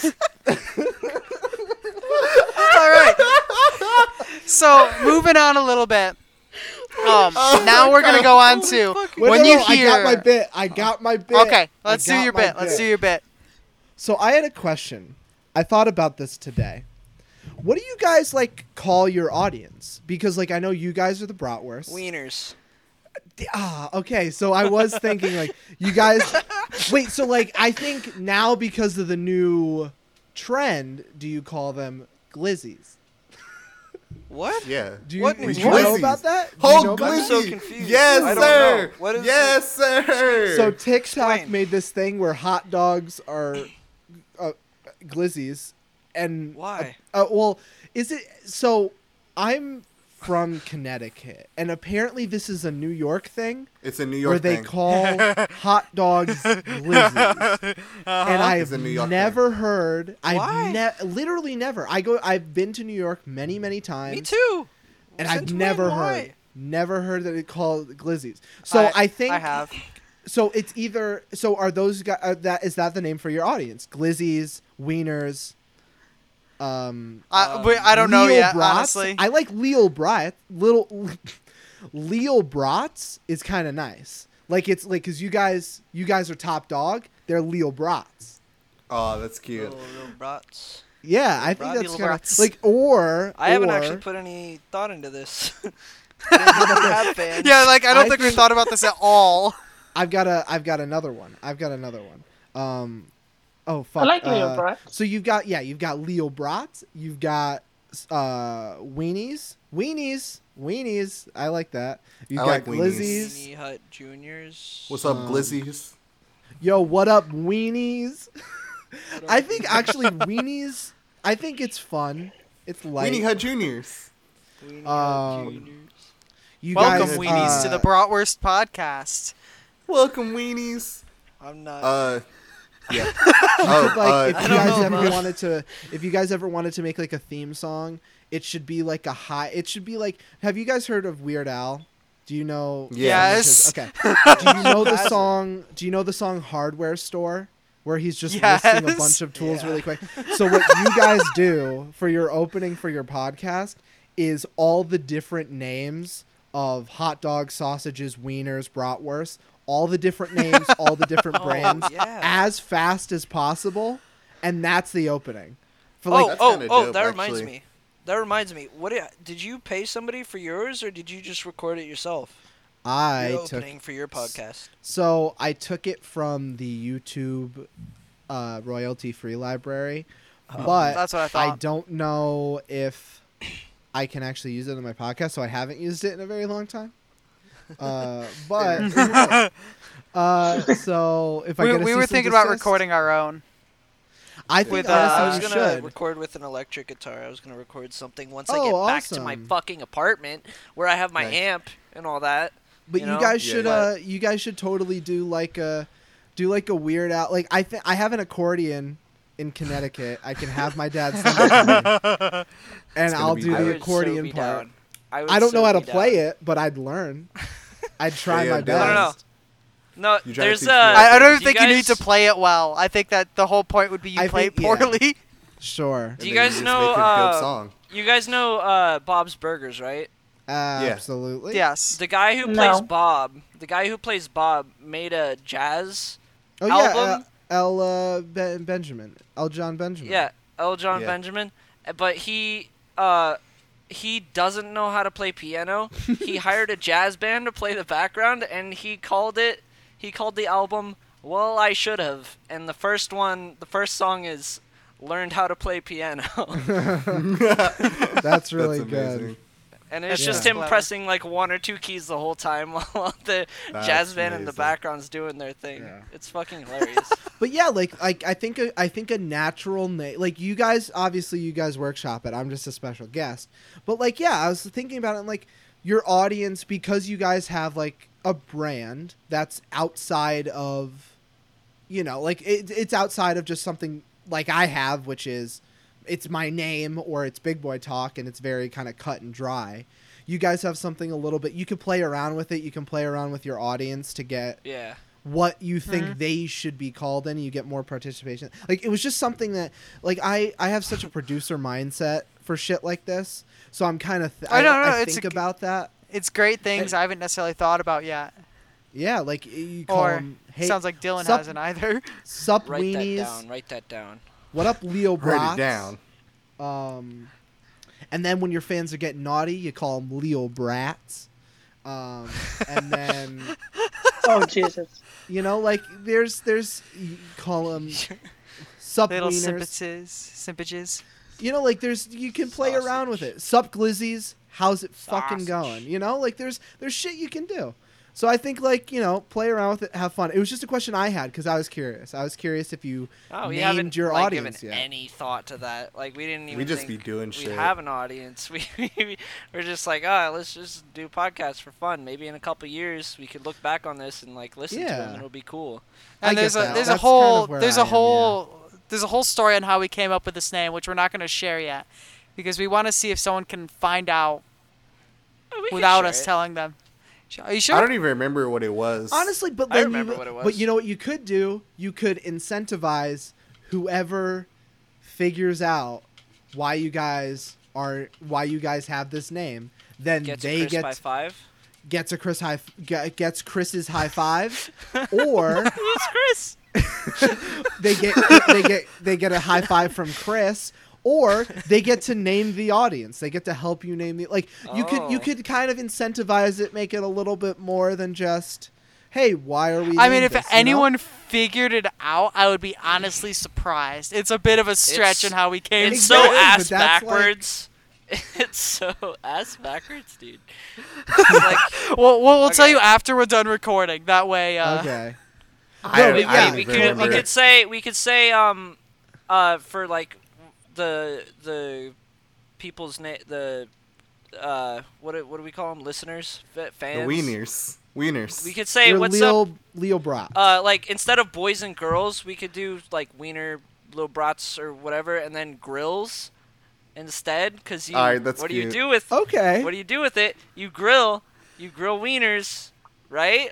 say? All right. So moving on a little bit. Um. Oh now we're God. gonna go on to oh, when you hear. I got my bit. I got my bit. Okay, let's do your bit. bit. Let's do your bit. So I had a question. I thought about this today. What do you guys, like, call your audience? Because, like, I know you guys are the Bratwurst. Wieners. Ah, okay. So I was thinking, like, you guys... Wait, so, like, I think now because of the new trend, do you call them glizzies? What? Yeah. Do you, what do you know about that? Whole glizzy. So confused. Yes, I don't sir. Know. What is yes, this? sir. So TikTok Explain. made this thing where hot dogs are uh, glizzies. And why? Uh, uh, well, is it so? I'm from Connecticut, and apparently this is a New York thing. It's a New York where thing. They call hot dogs glizzies, uh-huh. and I've never thing. heard. I've ne- literally never. I go. I've been to New York many, many times. Me too. And Since I've never when, heard, why? never heard that it called glizzies. So I, I think I have. So it's either. So are those guys? Are that is that the name for your audience? Glizzies, wieners. Um, uh, but I don't Leo know yet, brats. honestly. I like Leo Brat. Little Leo Brats is kind of nice. Like it's like because you guys, you guys are top dog. They're Leo Brats. Oh, that's cute. Oh, Leo Brats. Yeah, I think Brody that's kind of like or I or, haven't actually put any thought into this. yeah, like I don't I think, think we thought about this at all. I've got a, I've got another one. I've got another one. Um. Oh fuck! I like Leo uh, Brats. So you've got yeah, you've got Leo Brats. You've got uh, weenies, weenies, weenies. I like that. You got like glizzies. Weenie Hut Juniors. What's up, um, glizzies? Yo, what up, weenies? What up? I think actually weenies. I think it's fun. It's light. Weenie Hut Juniors. Weenie um, Hut Juniors. You Welcome guys, weenies uh, to the Bratwurst podcast. Welcome weenies. I'm not. Uh, Yeah. Oh, like, uh, if you guys know, ever man. wanted to, if you guys ever wanted to make like a theme song, it should be like a high. It should be like. Have you guys heard of Weird Al? Do you know? Yes. Okay. Do you know the song? Do you know the song Hardware Store, where he's just yes. listing a bunch of tools yeah. really quick? So what you guys do for your opening for your podcast is all the different names of hot dogs, sausages, wieners, bratwurst. All the different names, all the different brands, oh, yeah. as fast as possible, and that's the opening. For like, oh, oh, oh! Dope, that actually. reminds me. That reminds me. What did, did you pay somebody for yours, or did you just record it yourself? I your took opening for your podcast. So I took it from the YouTube uh, royalty-free library, oh, but that's what I thought. I don't know if I can actually use it in my podcast, so I haven't used it in a very long time. Uh, but uh, so if I we, get a we were thinking desist, about recording our own. I think with, uh, I was gonna should. record with an electric guitar. I was gonna record something once oh, I get awesome. back to my fucking apartment where I have my right. amp and all that. But you, you know? guys should, yeah, uh, but... you guys should totally do like a, do like a Weird Al. Like I think I have an accordion in Connecticut. I can have my dad sing it me, and I'll do the accordion so part. Down. I, I don't so know how to play down. it, but I'd learn. I'd try yeah, my best. I don't know. No, there's a. I, I don't do think you, guys... you need to play it well. I think that the whole point would be you I play think, it poorly. Yeah. Sure. Do you guys, you, know, uh, you guys know? You guys know Bob's Burgers, right? Uh, yeah. Absolutely. Yes. The guy who no. plays Bob, the guy who plays Bob, made a jazz oh, album. Yeah, uh, L. Uh, ben- Benjamin, L. John Benjamin. Yeah, L. John yeah. Benjamin, but he. Uh, He doesn't know how to play piano. He hired a jazz band to play the background, and he called it. He called the album "Well, I Should Have." And the first one, the first song is "Learned How to Play Piano." That's really That's good. And it's yeah. just him pressing like one or two keys the whole time while the That's jazz band amazing. in the background's doing their thing. Yeah. It's fucking hilarious. But yeah, like like I think a, I think a natural name, like you guys obviously you guys workshop it. I'm just a special guest. But like yeah, I was thinking about it and like your audience, because you guys have like a brand that's outside of, you know, like it, it's outside of just something like I have, which is it's my name or it's Big Boy Talk, and it's very kind of cut and dry. You guys have something a little bit, you can play around with it. You can play around with your audience to get yeah. what you think mm-hmm. they should be called in. You get more participation. Like it was just something that like, I, I have such a producer mindset for shit like this. So I'm kind of, th- I don't know. I, I it's think a, about that. It's great things and, I haven't necessarily thought about yet. Yeah. Like you call or, them, hey, sounds like Dylan sup, hasn't either. Sup write weenies. That down, write that down. What up, Leo Brats? Write it down. Um, and then when your fans are getting naughty, you call them Leo Brats. Um, and then, oh Jesus! You know, like there's there's you call them sup little simpiches, simpiches. You know, like there's you can play Sausage. around with it. Sup glizzies? How's it Sausage. fucking going? You know, like there's there's shit you can do. So I think, like, you know, play around with it, have fun. It was just a question I had because I was curious. I was curious if you oh, named haven't, your like, audience yet. Any thought to that? Like, we didn't even. We just think be doing we shit. Have an audience. We we're just like, oh, let's just do podcasts for fun. Maybe in a couple years we could look back on this and like listen yeah. to them. And it'll be cool. And I there's a there's a whole kind of there's I a whole am, yeah. there's a whole story on how we came up with this name, which we're not going to share yet, because we want to see if someone can find out oh, without us it. telling them. Are you sure? I don't even remember what it was. Honestly, but then I remember you, what it was. But you know what you could do? You could incentivize whoever figures out why you guys are why you guys have this name. Then gets they get by five. Gets a Chris high gets Chris's high five, or Chris. they get they get they get a high five from Chris, or they get to name the audience. They get to help you name the like. Oh. You could you could kind of incentivize it, make it a little bit more than just, hey, why are we? I mean, if this, anyone you know? figured it out, I would be honestly surprised. It's a bit of a stretch in how we came. It's so ass backwards. Like, it's so ass backwards, dude. Like, well, we'll, we'll okay. tell you after we're done recording. That way, uh, okay. I, we, I, we, I we, could, we could say we could say um, uh, for like the the people's na- the uh what do, what do we call them? Listeners, fans, the wieners, wieners. We could say Your what's Leo, up, Leo Brats. Uh, like instead of boys and girls, we could do like wiener, little brats or whatever, and then grills. Instead, because you, right, what cute. do you do with? Okay. What do you do with it? You grill, you grill wieners, right?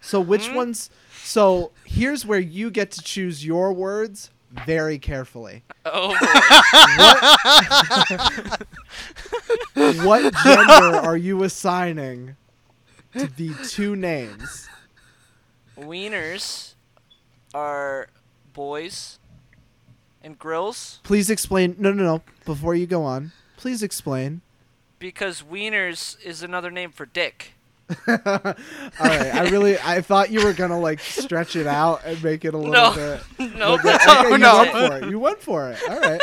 So which mm. ones? So here's where you get to choose your words very carefully. Oh. What, what gender are you assigning to the two names? Wieners are boys. And grills? Please explain. No, no, no. Before you go on, please explain. Because wieners is another name for dick. All right. I really, I thought you were going to like stretch it out and make it a little no. bit. No, okay, no, you no. Went for it. You went for it. All right.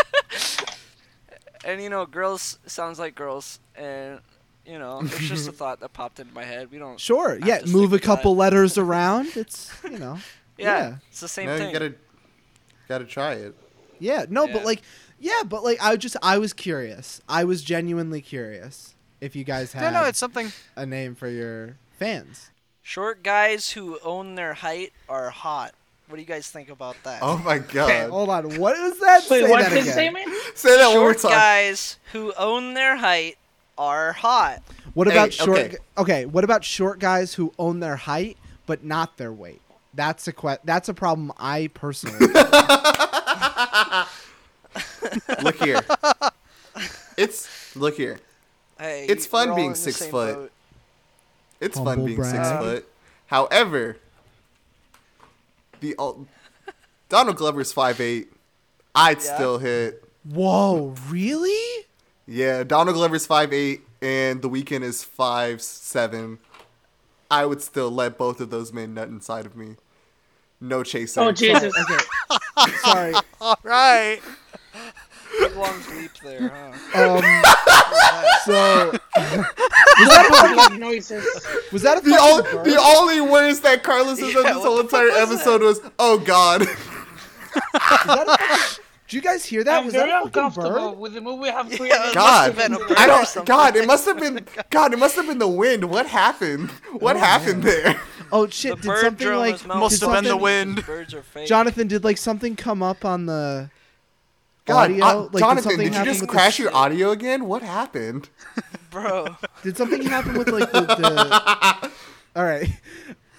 And you know, girls sounds like girls. And you know, it's just a thought that popped into my head. We don't. Sure. Yeah. Move a couple letters around. It's, you know. Yeah. yeah. It's the same no, thing. You gotta, gotta try it. Yeah, no, yeah. but like, yeah, but like, I just, I was curious. I was genuinely curious if you guys had no, no, it's something. a name for your fans. Short guys who own their height are hot. What do you guys think about that? Oh my God. Okay, hold on. What is that? Wait, say what that did you say, man? Say that short one more time. Short guys who own their height are hot. What about hey, short, okay. okay, what about short guys who own their height but not their weight? That's a que- That's a problem I personally look here. It's look here. Hey, it's fun being six foot. Boat. It's Humble fun being brag. six foot. However, the old, Donald Glover's five eight. I'd yeah. still hit. Whoa, really? Yeah, Donald Glover's five eight and The Weeknd is five seven. I would still let both of those men nut inside of me. No chasing. Oh, Jesus. Okay. Sorry. All right. Big long leap there, huh? Um, so. Was that, a, was that a the, all, the only words that Carlos has yeah, done this whole entire episode was, oh, God. Is Did you guys hear that? I'm was very that uncomfortable bird? with the movie. Have yeah, God, have been I don't. God, it must have been. God, it must have been the wind. What happened? What oh, happened man. there? Oh shit! The did something like must have been the wind? Birds are fake. Jonathan, did like something come up on the God, audio? Uh, like, Jonathan, did, did you just crash the... your audio again? What happened, bro? Did something happen with like the? the... All right.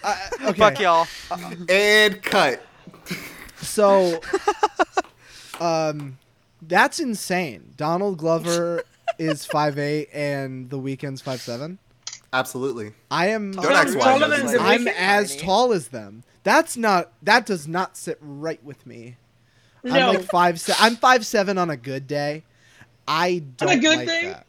Uh, okay. Fuck y'all. Uh, and cut. So. Um, that's insane. Donald Glover is five eight and The Weeknd's five seven. Absolutely. I am Don't ask why I'm as tall as them. That's not that does not sit right with me. No. I'm like five se- I'm five seven on a good day. I don't on a good like day? that.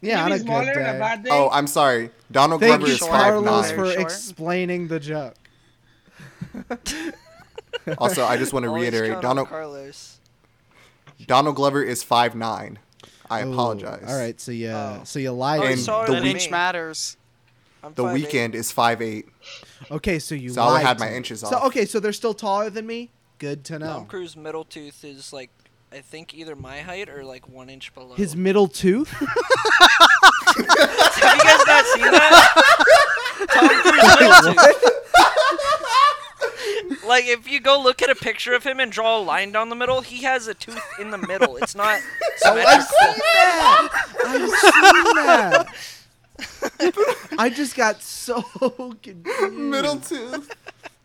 Yeah, Maybe on a smaller, good day. A bad day. Oh, I'm sorry. Donald Thank Glover is five nine. Thank you, Carlos, for explaining the joke. Also, I just want to reiterate Donald Carlos Donald Glover is five nine. I Ooh, apologize. All right, so yeah, oh. so you lied. Oh, and the Week- matters. I'm the Weeknd is five eight. Okay, so you so lied. I had my inches so, off. Okay, so they're still taller than me? Good to know. Tom Cruise's middle tooth is like, I think, either my height or like one inch below. His middle tooth? Have you guys not seen that? Tom Cruise's middle tooth. Like, if you go look at a picture of him and draw a line down the middle, he has a tooth in the middle. It's not symmetrical. I've seen that! I've seen that! I just got so confused. Middle tooth.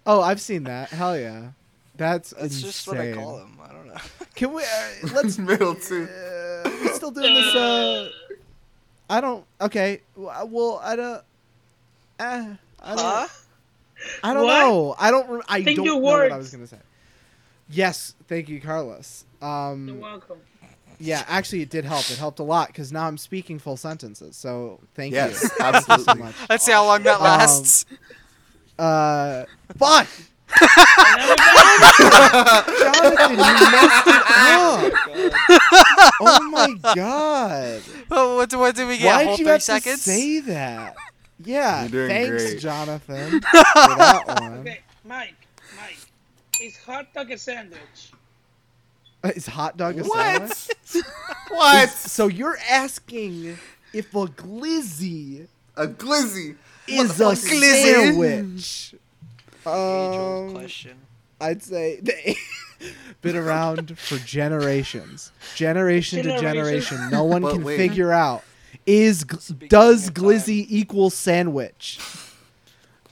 Oh, I've seen that. Hell yeah. That's That's insane. Just what I call him. I don't know. Can we... Uh, let's... middle tooth. Uh, we're still doing this, uh... I don't... Okay. Well, I don't... Uh, I don't... Huh? I don't what? know. I don't. I think don't know words. what I was gonna say. Yes, thank you, Carlos. Um, You're welcome. Yeah, actually, it did help. It helped a lot because now I'm speaking full sentences. So thank yes, you. Yes, absolutely. So much. Let's see how long that lasts. Um, uh, fuck. Jonathan, you messed it up. Oh my god. Well, what, what did we get? Why did you have seconds? to say that? Yeah, thanks, great. Jonathan, for that one. Okay, Mike, Mike, is hot dog a sandwich? Uh, is hot dog a what? sandwich? What? Is, so you're asking if a glizzy... A glizzy? Is a glizzy? Sandwich? Um, question. I'd say they've been around for generations. Generation to generation. No one but can wait. figure out. Is does glizzy time. equal sandwich?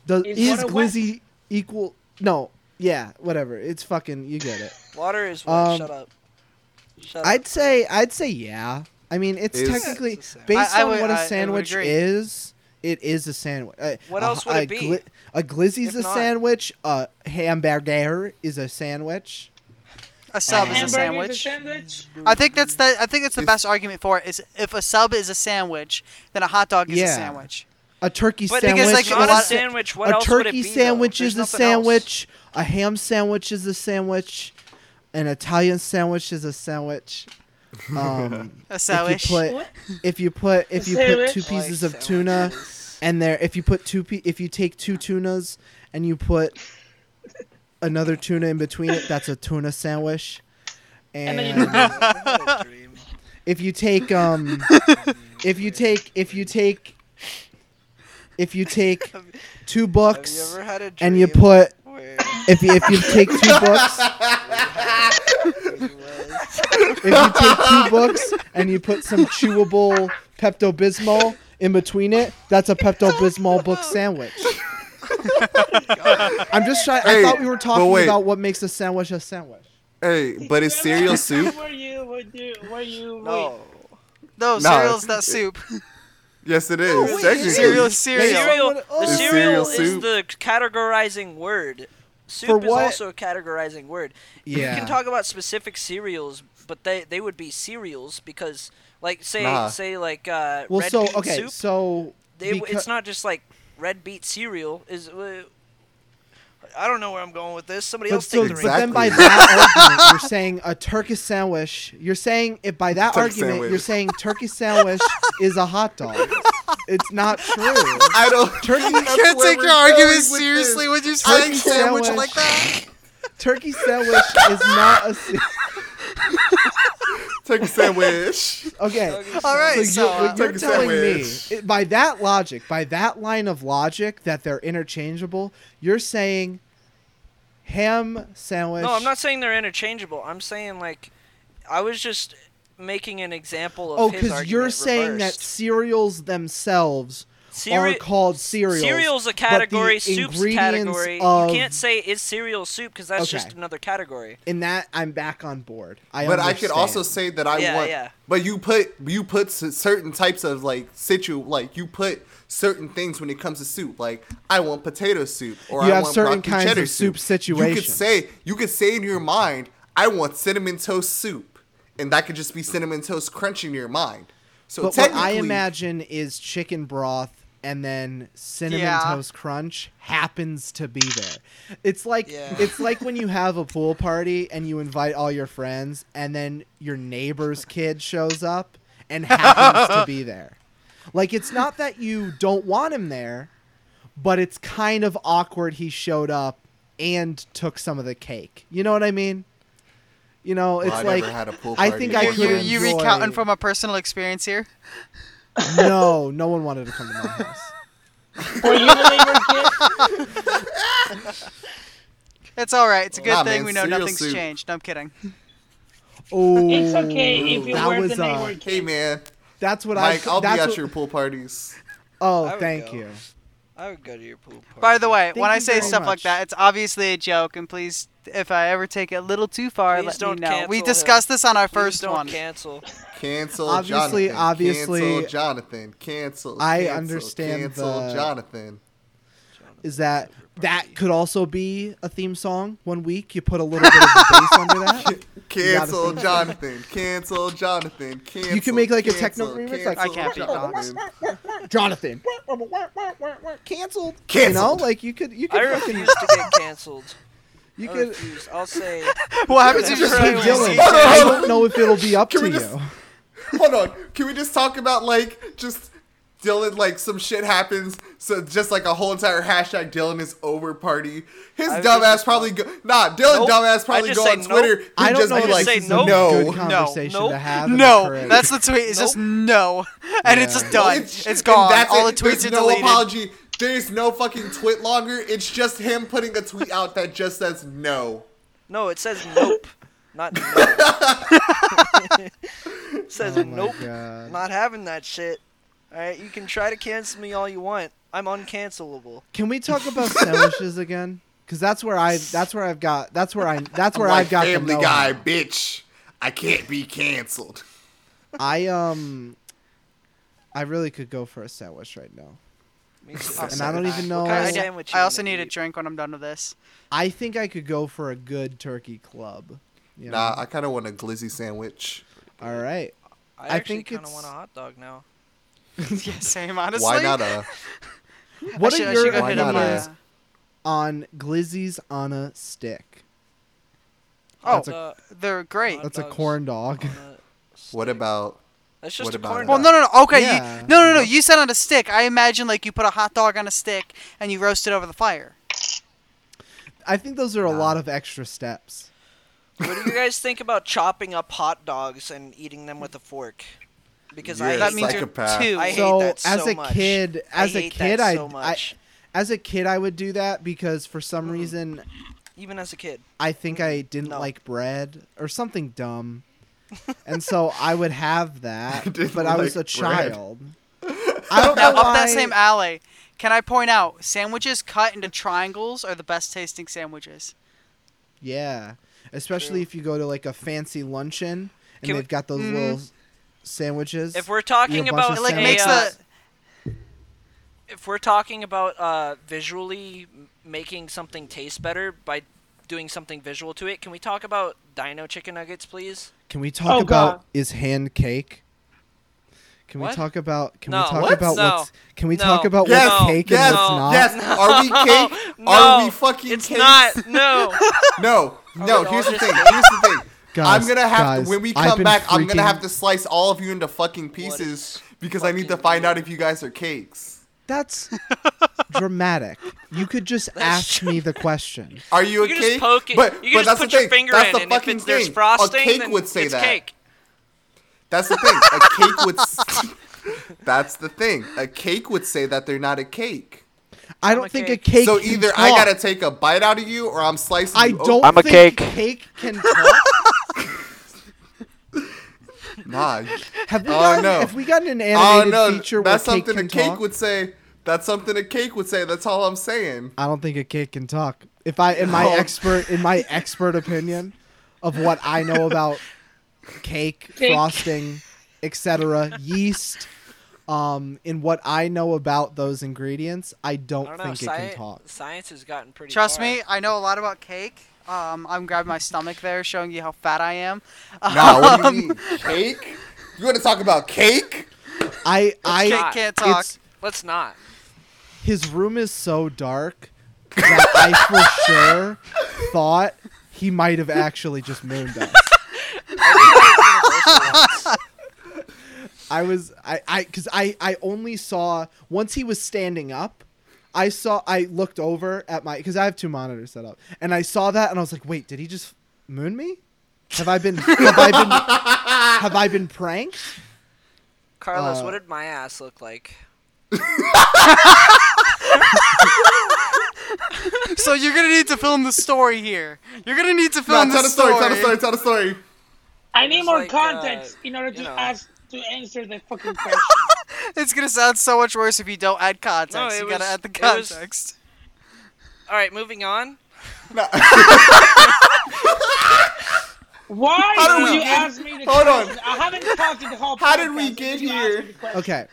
Does is, is glizzy wet? equal no? Yeah, whatever. It's fucking. You get it. Water is wet. Um, Shut up. Shut I'd up. say. I'd say yeah. I mean, it's is, technically it's based I, I on would, what a sandwich I, I is. It is a sandwich. Uh, what else a, would it be? Gli- a glizzy's a not. sandwich. A hamburger is a sandwich. A sub is a sandwich. I think that's the I think that's the it's, best argument for it. Is if a sub is a sandwich, then a hot dog is yeah. a sandwich. A turkey but sandwich. Like, not a, a sandwich. What a else turkey would it be, sandwich is a sandwich. Else. A ham sandwich is a sandwich. An Italian sandwich is a sandwich. Um, a sandwich. If you put what? if you put if a you sandwich? put two pieces like of tuna, and there if you put two pe- if you take two tunas and you put another tuna in between it, that's a tuna sandwich. And, and then you if you take um if you take if you take if you take two books you and you put where? if you if you take two books if you take two books and you put some chewable Pepto-Bismol in between it, that's a Pepto-Bismol book sandwich. I'm just trying. Hey, I thought we were talking about what makes a sandwich a sandwich. Hey, but is cereal soup? Were you? Were you? Were you? No, no, no cereal's not soup. Yes, it is. No, wait, cereal is cereal. cereal. The oh. cereal is, cereal is the categorizing word. Soup For is what? also a categorizing word. Yeah. You can talk about specific cereals, but they, they would be cereals because, like, say nah. say like uh, well, red so, bean okay, soup. So they, because- it's not just like. Red beet cereal is. Uh, I don't know where I'm going with this. Somebody but else so, take the ring. But then by that argument, you're saying a turkey sandwich. You're saying if by that Turk argument, sandwich. you're saying turkey sandwich is a hot dog. It's not true. I don't. Turkey. You can't take your argument seriously when you're saying turkey sandwich like that. Turkey sandwich is not a. Se- Turkey sandwich. Okay. All right. So, so you're, uh, you're telling sandwich. me, it, by that logic, by that line of logic, that they're interchangeable, you're saying ham sandwich. No, I'm not saying they're interchangeable. I'm saying, like, I was just making an example of oh, his argument. Oh, because you're saying reversed. that cereals themselves Cere- are called cereals. Cereal's a category. Soup's a category. Of... You can't say is cereal soup because that's okay. just another category. In that, I'm back on board. I but understand. I could also say that I yeah, want. Yeah. But you put you put certain types of like situ like you put certain things when it comes to soup. Like I want potato soup, or you I have want certain broccoli kinds cheddar of soup. Situations. You could say you could say in your mind, I want cinnamon toast soup, and that could just be cinnamon toast crunch in your mind. So but what I imagine is chicken broth. And then cinnamon yeah. toast crunch happens to be there. It's like yeah. it's like when you have a pool party and you invite all your friends, and then your neighbor's kid shows up and happens to be there. Like it's not that you don't want him there; but it's kind of awkward he showed up and took some of the cake. You know what I mean? You know, it's well, I like never had a pool party I think I could. You enjoy... recounting from a personal experience here? No, no one wanted to come to my house. Were you the neighbor kid? It's all right. It's a good nah, thing man, we know nothing's soup. changed. No, I'm kidding. Oh, it's okay if you were the neighbor kid. Hey man, that's what Mike, I. Mike, I'll that's be at what... your pool parties. Oh, thank go. you. I would go to your pool party. By the way, Thank when I say stuff much. like that, it's obviously a joke, and please, if I ever take it a little too far, please let don't me know. We discussed him. this on our please first don't one. Cancel, cancel, obviously, Jonathan. obviously, cancel, Jonathan, cancel. I cancel, understand. Cancel, the, Jonathan. Is that that could also be a theme song? One week you put a little bit of bass under that. Cancel, Jonathan. Cancel, Jonathan. Cancel. You can make like a techno remix. Like I can't be Jonathan. Jonathan. Cancelled. Cancelled. You know, like you could. You could. I refuse fucking... to get cancelled. You I could. Refuse. I'll say. What happens if you say Dylan? I don't know if it'll be up can to just... you. Hold on. Can we just talk about like just Dylan? Like some shit happens. So just like a whole entire hashtag Dylan is over party. His dumbass probably go. Nah, Dylan nope. dumbass probably go on Twitter. Nope. I don't just know. Be like, just no. No. Conversation nope. to have no. No. That's the tweet. It's nope. just no, and yeah. it's just done. It's, it's gone. That's All it. the tweets There's are no deleted. Apology. There's no fucking twit longer. It's just him putting a tweet out that just says no. No, it says nope. Not no. It says oh nope. God. Not having that shit. All right, you can try to cancel me all you want. I'm uncancelable. Can we talk about sandwiches again? Because that's where I. That's where I've got. That's where I. That's where I'm I've like got. Family the no Guy, now. bitch. I can't be canceled. I um. I really could go for a sandwich right now. And I don't even know. I, I also need eat. a drink when I'm done with this. I think I could go for a good turkey club. You know? Nah, I kind of want a glizzy sandwich. All right. I, I actually kind of want a hot dog now. Yeah, same, honestly. Why not a... What should, are your opinions a... on glizzies on a stick? Oh, a, uh, they're great. That's a corn dog. What about... It's just what a corn dog. Well, no, no, no. Okay, yeah. you, no, no, no. You said on a stick. I imagine like you put a hot dog on a stick and you roast it over the fire. I think those are a um, lot of extra steps. What do you guys think about chopping up hot dogs and eating them with a fork? Because you're I that means you're two. I so, hate that so as a much. kid, as I hate a kid, that I, so much. I as a kid I would do that because for some mm. reason, even as a kid, I think I didn't no. like bread or something dumb. And so I would have that, I but I like was a bread. child. I don't now, know up why... that same alley, can I point out, sandwiches cut into triangles are the best tasting sandwiches. Yeah, especially True. if you go to like a fancy luncheon and can they've we... got those mm. little sandwiches. If we're talking about like makes the... if we're talking about uh, visually making something taste better by doing something visual to it, can we talk about Dino chicken nuggets, please? Can we talk oh, about God. is hand cake? Can what? we talk about can no. we talk what? about no. what's can we no. talk about yes. what's cake yes. and what's not? Yes, no. Are we cake? No. Are we fucking it's cake? It's not. No. no. No, here's the thing. Here's the thing. Guys, I'm going to have guys, to, when we come back, freaking... I'm going to have to slice all of you into fucking pieces because fucking I need to find weird. out if you guys are cakes. That's dramatic. You could just ask me the question. Are you a you cake? Poke it. But, you can but just put your thing. finger that's in, and if it's, there's frosting, a cake then would say it's that. cake. That's the thing. A cake would. S- that's the thing. A cake would say that they're not a cake. I don't a think cake. a cake. So either can I talk. gotta take a bite out of you, or I'm slicing. I you don't. Open. I'm a think cake. Cake can talk. Nah. Have we gotten, oh, no. Have we gotten an animated oh, no. feature that's where cake can talk? That's something a cake would say. That's something a cake would say. That's all I'm saying. I don't think a cake can talk. If I, in my oh. expert, in my expert opinion, of what I know about cake, cake. frosting, et cetera, yeast, um, in what I know about those ingredients, I don't, I don't think know. it Sci- can talk. Science has gotten pretty. Trust far. me, I know a lot about cake. Um, I'm grabbing my stomach there, showing you how fat I am. Um, no, what do you mean? Cake? You want to talk about cake? I, I cake can't talk. Let's not. His room is so dark that I for sure thought he might have actually just mooned us. I was I I because I I only saw once he was standing up, I saw, I looked over at my, because I have two monitors set up, and I saw that, and I was like, wait, did he just moon me? Have I been, have I been, have I been pranked? Carlos, uh, what did my ass look like? So you're going to need to film the story here. You're going to need to film no, the story. Tell the story, tell the story, tell the story. I need it's more like, context uh, in order to know. ask, to answer the fucking question. It's going to sound so much worse if you don't add context. No, you got to add the context. Was... All right, moving on. No. Why How did, did you get... ask me the Hold question? On. I haven't talked to the whole podcast. How did we get did here? Okay.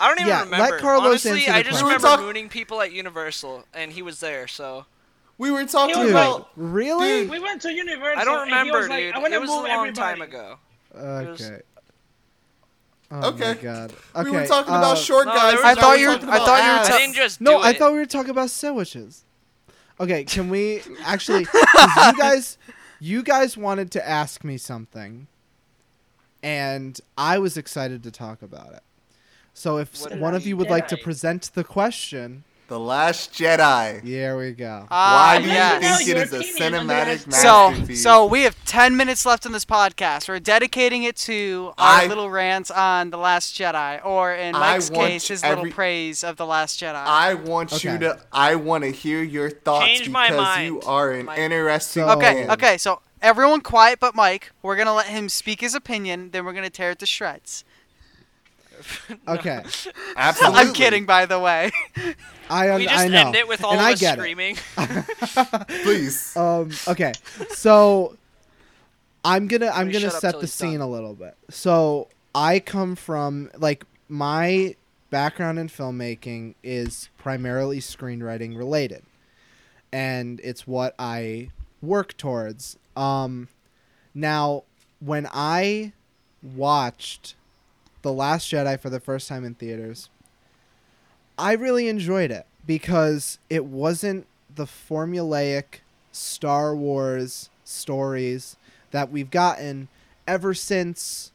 I don't even yeah, remember. Honestly, I just remember we talk- mooning people at Universal, and he was there, so... We were talking dude, about... Really? Dude, we went to Universal, I don't remember, was like, dude. I it was a long everybody. time ago. Okay. Was... Oh okay. my god. Okay. We were talking uh, about short no, guys. I thought you were... I thought you were... Ta- I didn't just No, I it. thought we were talking about sandwiches. Okay, can we... Actually, you guys... You guys wanted to ask me something, and I was excited to talk about it. So if what one of you would Jedi? like to present the question... The Last Jedi. Here we go. Uh, Why do yeah. you think it is a cinematic masterpiece? So, so we have ten minutes left in this podcast. We're dedicating it to our I, little rants on The Last Jedi, or in Mike's case, his every, little praise of The Last Jedi. I want okay. you to... I want to hear your thoughts Change because my mind. you are an Mike. interesting so, man. Okay, okay, so everyone quiet but Mike. We're going to let him speak his opinion, then we're going to tear it to shreds. No. Okay. Absolutely. I'm kidding, by the way. I, un- we just I know. end it with all and of I us screaming. Please. Um, okay. So I'm gonna I'm gonna set the scene done. a little bit. So I come from like my background in filmmaking is primarily screenwriting related, and it's what I work towards. Um, now when I watched The Last Jedi for the first time in theaters, I really enjoyed it because it wasn't the formulaic Star Wars stories that we've gotten ever since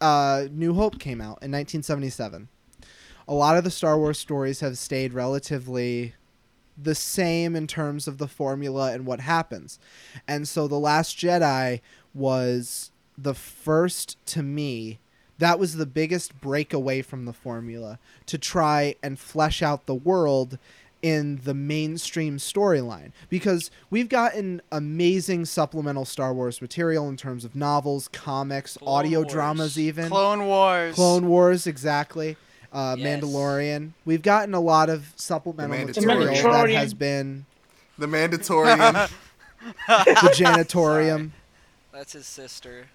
uh, New Hope came out in nineteen seventy-seven. A lot of the Star Wars stories have stayed relatively the same in terms of the formula and what happens. And so The Last Jedi was the first, to me, that was the biggest breakaway from the formula to try and flesh out the world in the mainstream storyline, because we've gotten amazing supplemental Star Wars material in terms of novels, comics, Clone audio Wars. dramas, even Clone Wars, Clone Wars. Exactly. Uh, yes. Mandalorian. We've gotten a lot of supplemental material that has been the Mandalorian, the Janitorium. That's his sister.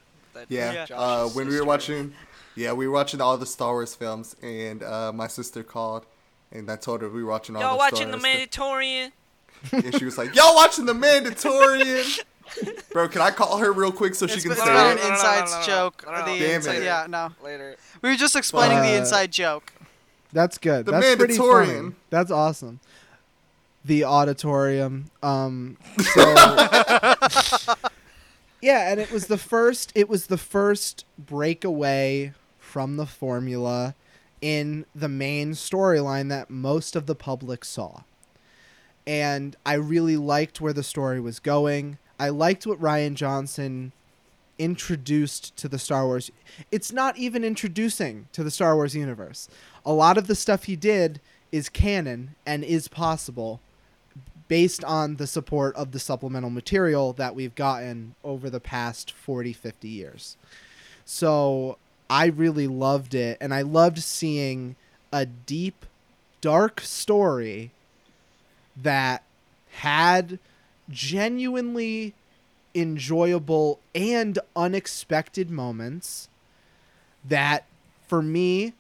Yeah, yeah. Uh, when sister. we were watching, yeah, we were watching all the Star Wars films, and uh, my sister called, and I told her we were watching all Y'all the Star Wars. Y'all watching The Mandalorian? And she was like, "Y'all watching The Mandalorian?" Bro, can I call her real quick so it's she can say it? An inside's no, no, no, no, joke. No, no, no. The Damn inside, it. Yeah, no. Later. We were just explaining uh, the inside joke. That's good. The that's Mandalorian. That's awesome. The auditorium. Um. So... Yeah, and it was the first it was the first breakaway from the formula in the main storyline that most of the public saw. And I really liked where the story was going. I liked what Rian Johnson introduced to the Star Wars. It's not even introducing to the Star Wars universe. A lot of the stuff he did is canon and is possible, based on the support of the supplemental material that we've gotten over the past forty, fifty years. So I really loved it, and I loved seeing a deep, dark story that had genuinely enjoyable and unexpected moments that, for me,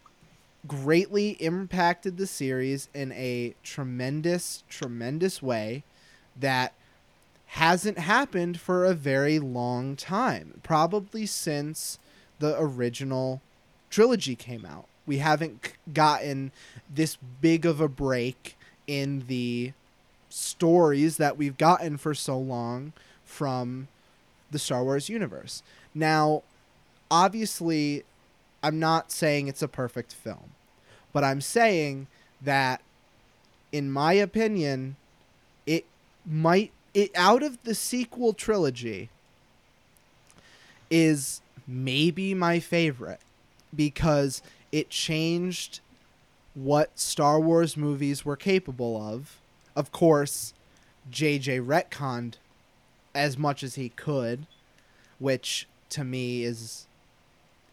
greatly impacted the series in a tremendous, tremendous way that hasn't happened for a very long time. Probably since the original trilogy came out, we haven't gotten this big of a break in the stories that we've gotten for so long from the Star Wars universe. Now, obviously, I'm not saying it's a perfect film, but I'm saying that in my opinion, it might it out of the sequel trilogy is maybe my favorite because it changed what Star Wars movies were capable of. Of course, J J retconned as much as he could, which to me is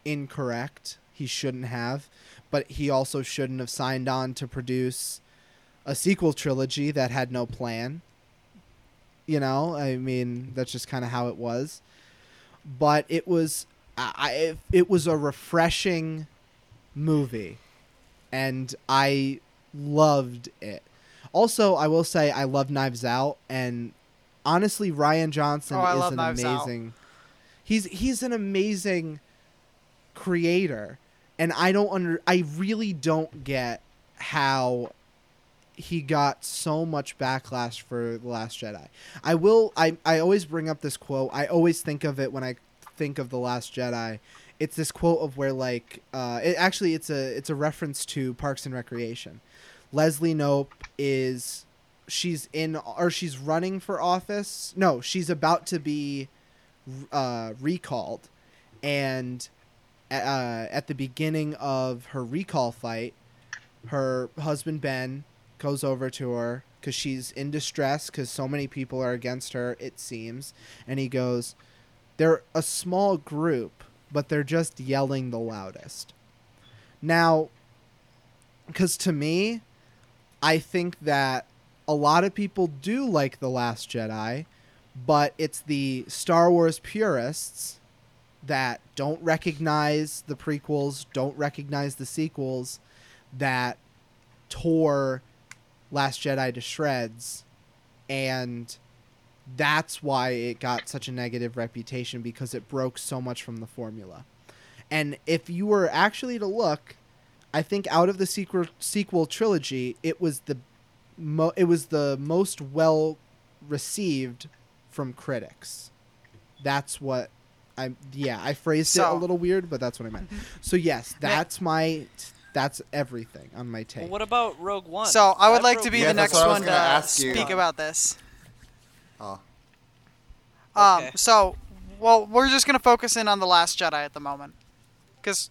incorrect. He shouldn't have, but he also shouldn't have signed on to produce a sequel trilogy that had no plan. You know, I mean, that's just kind of how it was. But it was, I, it was a refreshing movie, and I loved it. Also, I will say I love Knives Out, and honestly, Rian Johnson oh, is an amazing. Out. He's he's an amazing creator, and I don't under I really don't get how he got so much backlash for The Last Jedi. I will I I always bring up this quote. I always think of it when I think of The Last Jedi. It's this quote of where like uh, it, actually it's a it's a reference to Parks and Recreation. Leslie Knope is she's in or she's running for office. No, she's about to be uh, recalled. And uh, at the beginning of her recall fight, her husband, Ben, goes over to her because she's in distress because so many people are against her, it seems. And he goes, they're a small group, but they're just yelling the loudest. Now, because to me, I think that a lot of people do like The Last Jedi, but it's the Star Wars purists that don't recognize the prequels, don't recognize the sequels, that tore Last Jedi to shreds. And that's why it got such a negative reputation, because it broke so much from the formula. And if you were actually to look, I think out of the sequel sequel trilogy, it was the mo- it was the most well received from critics. That's what I yeah I phrased so, it a little weird, but that's what I meant. So yes, that's my that's everything on my take. Well, what about Rogue One? So I would I like Rogue to be yeah, the next one to ask you. speak about this. Oh. Um. Okay. So, well, we're just gonna focus in on The Last Jedi at the moment, because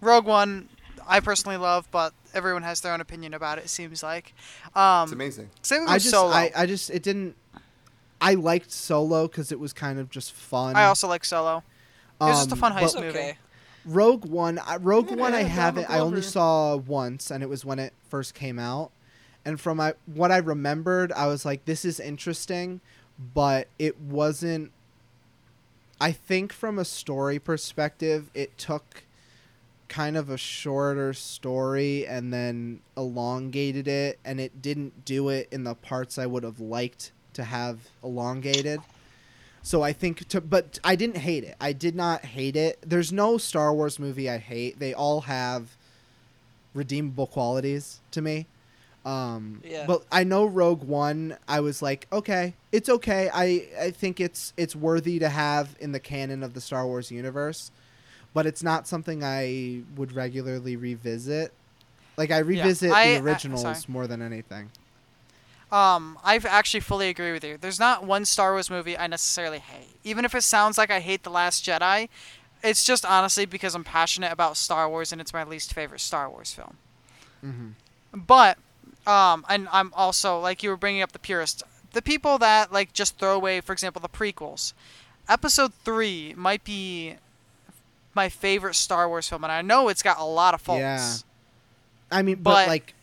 Rogue One, I personally love, but everyone has their own opinion about it, it seems like. Um, it's amazing. Same with I just, Solo. I, I just, it didn't, I liked Solo because it was kind of just fun. I also like Solo. It was um, just a fun heist movie. Okay. Rogue One, I, Rogue yeah, One I haven't, I only saw once, and it was when it first came out. And from my, what I remembered, I was like, this is interesting, but it wasn't, I think from a story perspective, it took kind of a shorter story and then elongated it, and it didn't do it in the parts I would have liked to have elongated. So I think to, but I didn't hate it. I did not hate it. There's no Star Wars movie I hate. They all have redeemable qualities to me. Um, yeah. But I know Rogue One, I was like, okay, it's okay. I, I think it's, it's worthy to have in the canon of the Star Wars universe. But it's not something I would regularly revisit. Like, I revisit yeah, I, the originals I, more than anything. Um, I actually fully agree with you. There's not one Star Wars movie I necessarily hate. Even if it sounds like I hate The Last Jedi, it's just honestly because I'm passionate about Star Wars, and it's my least favorite Star Wars film. Mm-hmm. But, um, and I'm also, like you were bringing up the purists, the people that, like, just throw away, for example, the prequels. Episode three might be my favorite Star Wars film, and I know it's got a lot of faults. Yeah. I mean, but, but like,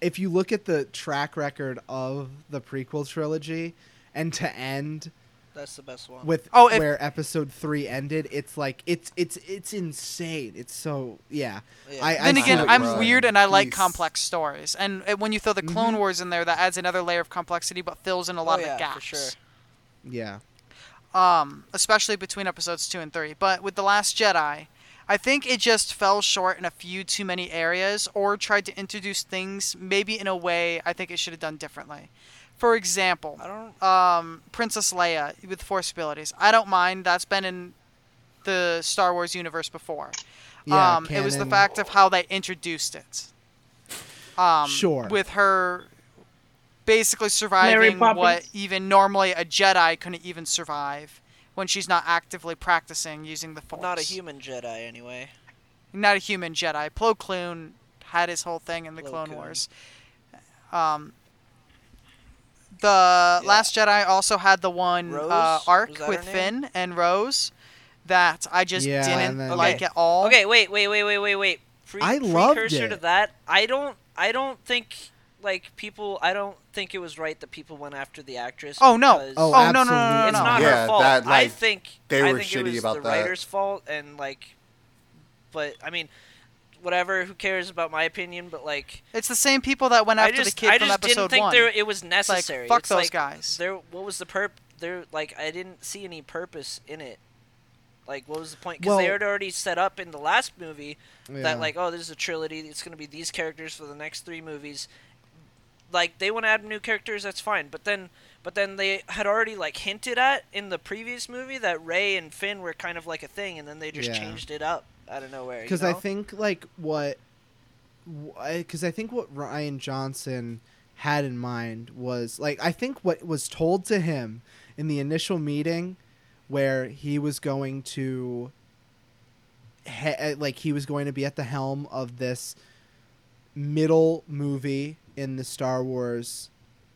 if you look at the track record of the prequel trilogy, and to end, that's the best one. With oh, where if, episode three ended, it's like it's it's it's insane. It's so yeah. yeah. I, then I again, I'm wrong. weird, and I Peace. like complex stories. And when you throw the Clone mm-hmm. Wars in there, that adds another layer of complexity, but fills in a lot oh, of yeah, the gaps. For sure. Yeah. Um, especially between episodes two and three. But with The Last Jedi, I think it just fell short in a few too many areas, or tried to introduce things maybe in a way I think it should have done differently. For example, I don't... Um, Princess Leia with Force abilities. I don't mind. That's been in the Star Wars universe before. Yeah, um, it was the fact of how they introduced it. Um, sure. With her basically surviving what even normally a Jedi couldn't even survive when she's not actively practicing using the Force. Not a human Jedi, anyway. Not a human Jedi. Plo Koon had his whole thing in the Plo Clone Koon. Wars. Um, the yeah. Last Jedi also had the one uh, arc with Finn and Rose that I just yeah, didn't then, like okay. at all. Okay, wait, wait, wait, wait, wait, wait. Pre- I loved it. Precursor to that, I don't, I don't think like people. I don't think it was right that people went after the actress. Oh no! Oh, oh no, no, no, no, no! It's not yeah, her fault. That, like, I think they were I think shitty it was about the that. writer's fault and like. But, I mean, whatever, who cares about my opinion, but, like... It's the same people that went after just, the kid I from episode one. I just didn't think one. There, it was necessary. Like, fuck it's those like, guys. There, what was the purp... There, like, I didn't see any purpose in it. Like, what was the point? Because well, they had already set up in the last movie yeah. that, like, oh, this is a trilogy, it's going to be these characters for the next three movies. Like, they want to add new characters, that's fine. But then... But then they had already, like, hinted at in the previous movie that Rey and Finn were kind of like a thing, and then they just yeah. changed it up out of nowhere. Because you know? I think, like, what... Because I think what Rian Johnson had in mind was, like, I think what was told to him in the initial meeting where he was going to... He- like, he was going to be at the helm of this middle movie in the Star Wars...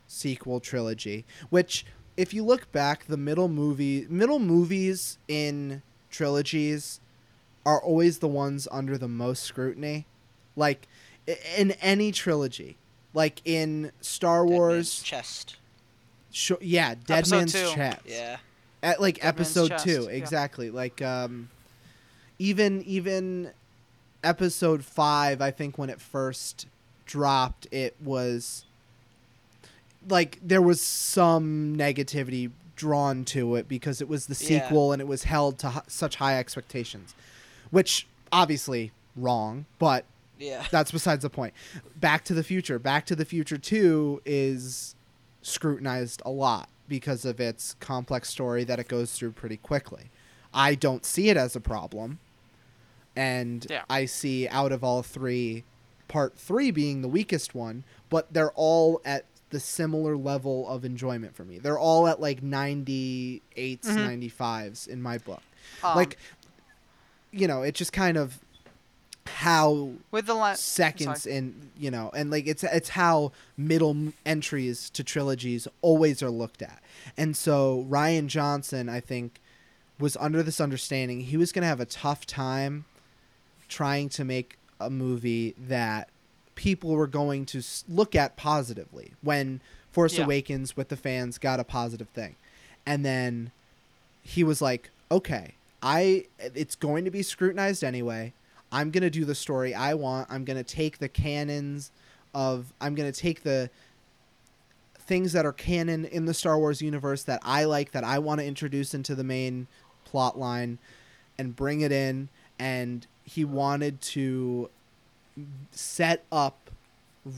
sequel trilogy, which if you look back, the middle movie middle movies in trilogies are always the ones under the most scrutiny, like in any trilogy, like in Star Wars chest sh- yeah Dead Man's Chest yeah at like Dead episode chest, two exactly yeah. like um even even episode five, I think when it first dropped, it was like there was some negativity drawn to it because it was the sequel yeah. and it was held to h- such high expectations, which obviously wrong, but yeah, that's besides the point. Back to the Future. Back to the Future two is scrutinized a lot because of its complex story that it goes through pretty quickly. I don't see it as a problem. And yeah. I see out of all three, part three being the weakest one, but they're all at the similar level of enjoyment for me. They're all at like ninety-eights, mm-hmm. ninety-fives in my book. Um, like, you know, it just kind of how with the la- seconds in, you know, and like it's it's how middle entries to trilogies always are looked at. And so Rian Johnson, I think, was under this understanding he was going to have a tough time trying to make a movie that people were going to look at positively when Force yeah. Awakens with the fans got a positive thing. And then he was like, okay, I, it's going to be scrutinized anyway. I'm going to do the story I want. I'm going to take the canons of, I'm going to take the things that are canon in the Star Wars universe that I like, that I want to introduce into the main plot line and bring it in. And he wanted to set up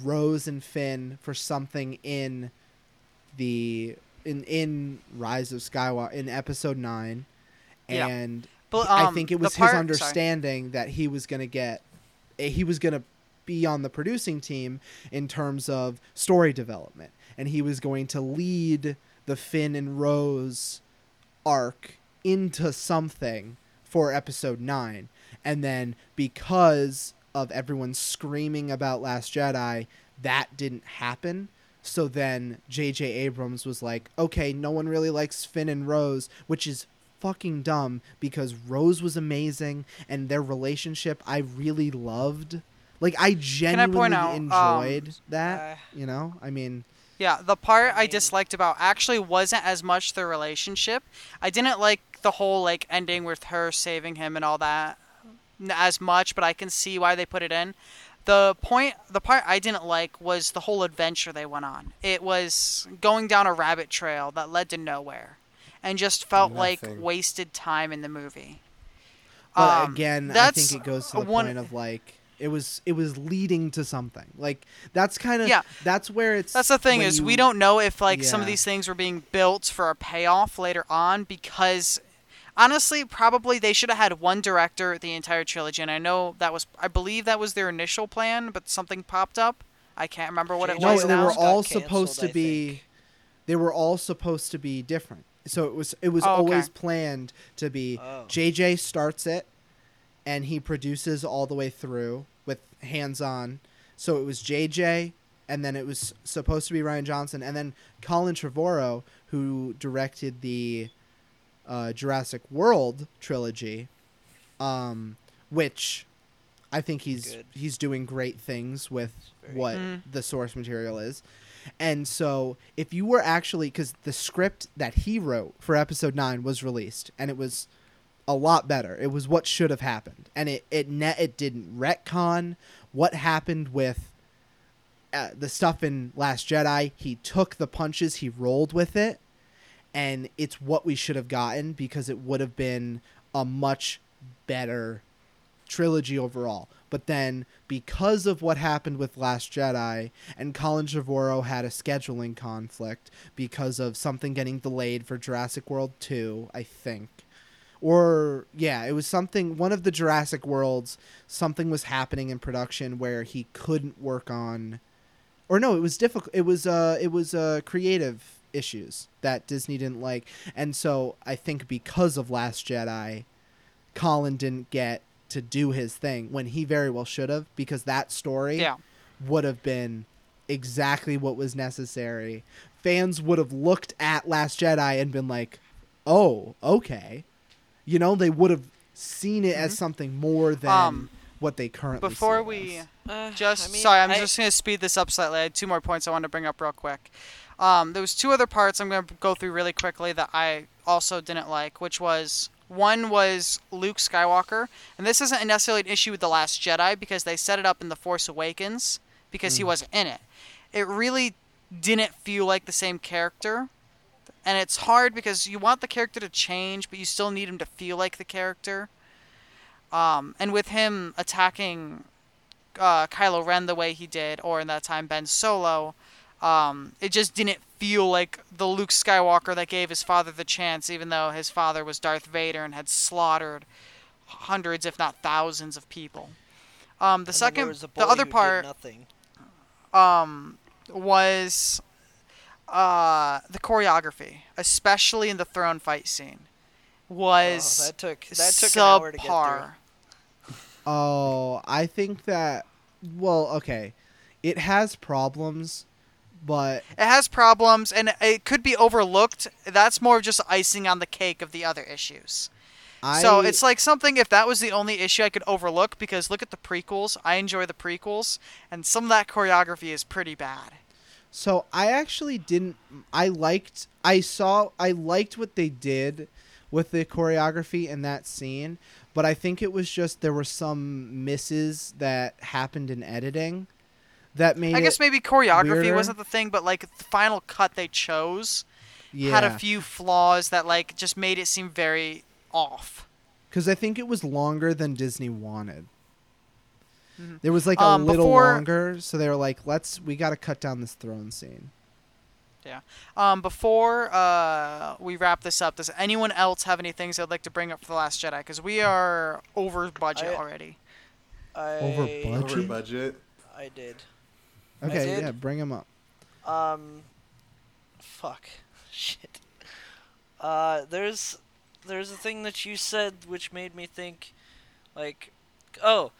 Rose and Finn for something in the in in Rise of Skywalker in episode nine, and yeah. but, um, I think it was his part, understanding sorry. that he was gonna get he was gonna be on the producing team in terms of story development, and he was going to lead the Finn and Rose arc into something for episode nine, and then because of everyone screaming about Last Jedi, that didn't happen. So then J J Abrams was like, okay, no one really likes Finn and Rose, which is fucking dumb because Rose was amazing and their relationship I really loved. Like, I genuinely I enjoyed um, that, uh, you know? I mean... Yeah, the part I disliked about actually wasn't as much their relationship. I didn't like the whole, like, ending with her saving him and all that as much, but I can see why they put it in. The point, the part I didn't like was the whole adventure they went on. It was going down a rabbit trail that led to nowhere and just felt Nothing. like wasted time in the movie. But um, again, I think it goes to the one, point of like, it was, it was leading to something. Like that's kind of, yeah. that's where it's, that's the thing is you, we don't know if like yeah. some of these things were being built for a payoff later on because honestly, probably they should have had one director the entire trilogy, and I know that was, I believe that was their initial plan, but something popped up. I can't remember what it no, was. No, they were all supposed to be. They were all supposed to be different. So it was it was oh, okay. always planned to be oh. J J starts it, and he produces all the way through with hands on. So it was J J, and then it was supposed to be Rian Johnson, and then Colin Trevorrow, who directed the uh, Jurassic World trilogy, um, which I think he's Good. he's doing great things with what mm. the source material is. And so if you were actually, because the script that he wrote for episode nine was released, and it was a lot better. It was what should have happened. And it it, net, it didn't retcon what happened with uh, the stuff in Last Jedi. He took the punches, he rolled with it, and it's what we should have gotten, because it would have been a much better trilogy overall. But then, because of what happened with Last Jedi, and Colin Trevorrow had a scheduling conflict because of something getting delayed for Jurassic World two, I think. Or, yeah, it was something, one of the Jurassic Worlds, something was happening in production where he couldn't work on, or no, it was difficult, it was, uh, it was uh, creative issues that Disney didn't like. And so, I think because of Last Jedi, Colin didn't get to do his thing when he very well should have, because that story yeah. would have been exactly what was necessary. Fans would have looked at Last Jedi and been like, oh, okay. You know, they would have seen it mm-hmm. as something more than um, what they currently before see we uh, just I mean, sorry I'm I, just going to speed this up slightly. I had two more points I wanted to bring up real quick. Um, there was two other parts I'm going to go through really quickly that I also didn't like, which was one was Luke Skywalker, and this isn't necessarily an issue with The Last Jedi because they set it up in The Force Awakens because mm. he wasn't in it. It really didn't feel like the same character, and it's hard because you want the character to change, but you still need him to feel like the character. Um, and with him attacking uh, Kylo Ren the way he did, or in that time Ben Solo, um, it just didn't feel like the Luke Skywalker that gave his father the chance, even though his father was Darth Vader and had slaughtered hundreds, if not thousands, of people. Um, the second, the, the other part, nothing. Um, was uh, the choreography, especially in the throne fight scene, was oh, that took that took subpar. An hour to get through. Oh, I think that. Well, okay, it has problems. But it has problems, and it could be overlooked. That's more just icing on the cake of the other issues. I, so it's like something, if that was the only issue I could overlook, because look at the prequels. I enjoy the prequels, and some of that choreography is pretty bad. So I actually didn't. I liked. I saw. I liked what they did with the choreography in that scene, but I think it was just there were some misses that happened in editing. That made I guess maybe choreography weirder. Wasn't the thing, but like the final cut they chose yeah. had a few flaws that like just made it seem very off. Because I think it was longer than Disney wanted. Mm-hmm. There was like a um, little before... longer, so they were like, "Let's we got to cut down this throne scene." Yeah. Um, before uh, we wrap this up, does anyone else have any things they'd like to bring up for The Last Jedi? Because we are over budget I... already. I... Over budget. Over budget. I did. Okay, yeah, bring him up. Um, fuck, shit. Uh, there's, there's a thing that you said which made me think, like, oh,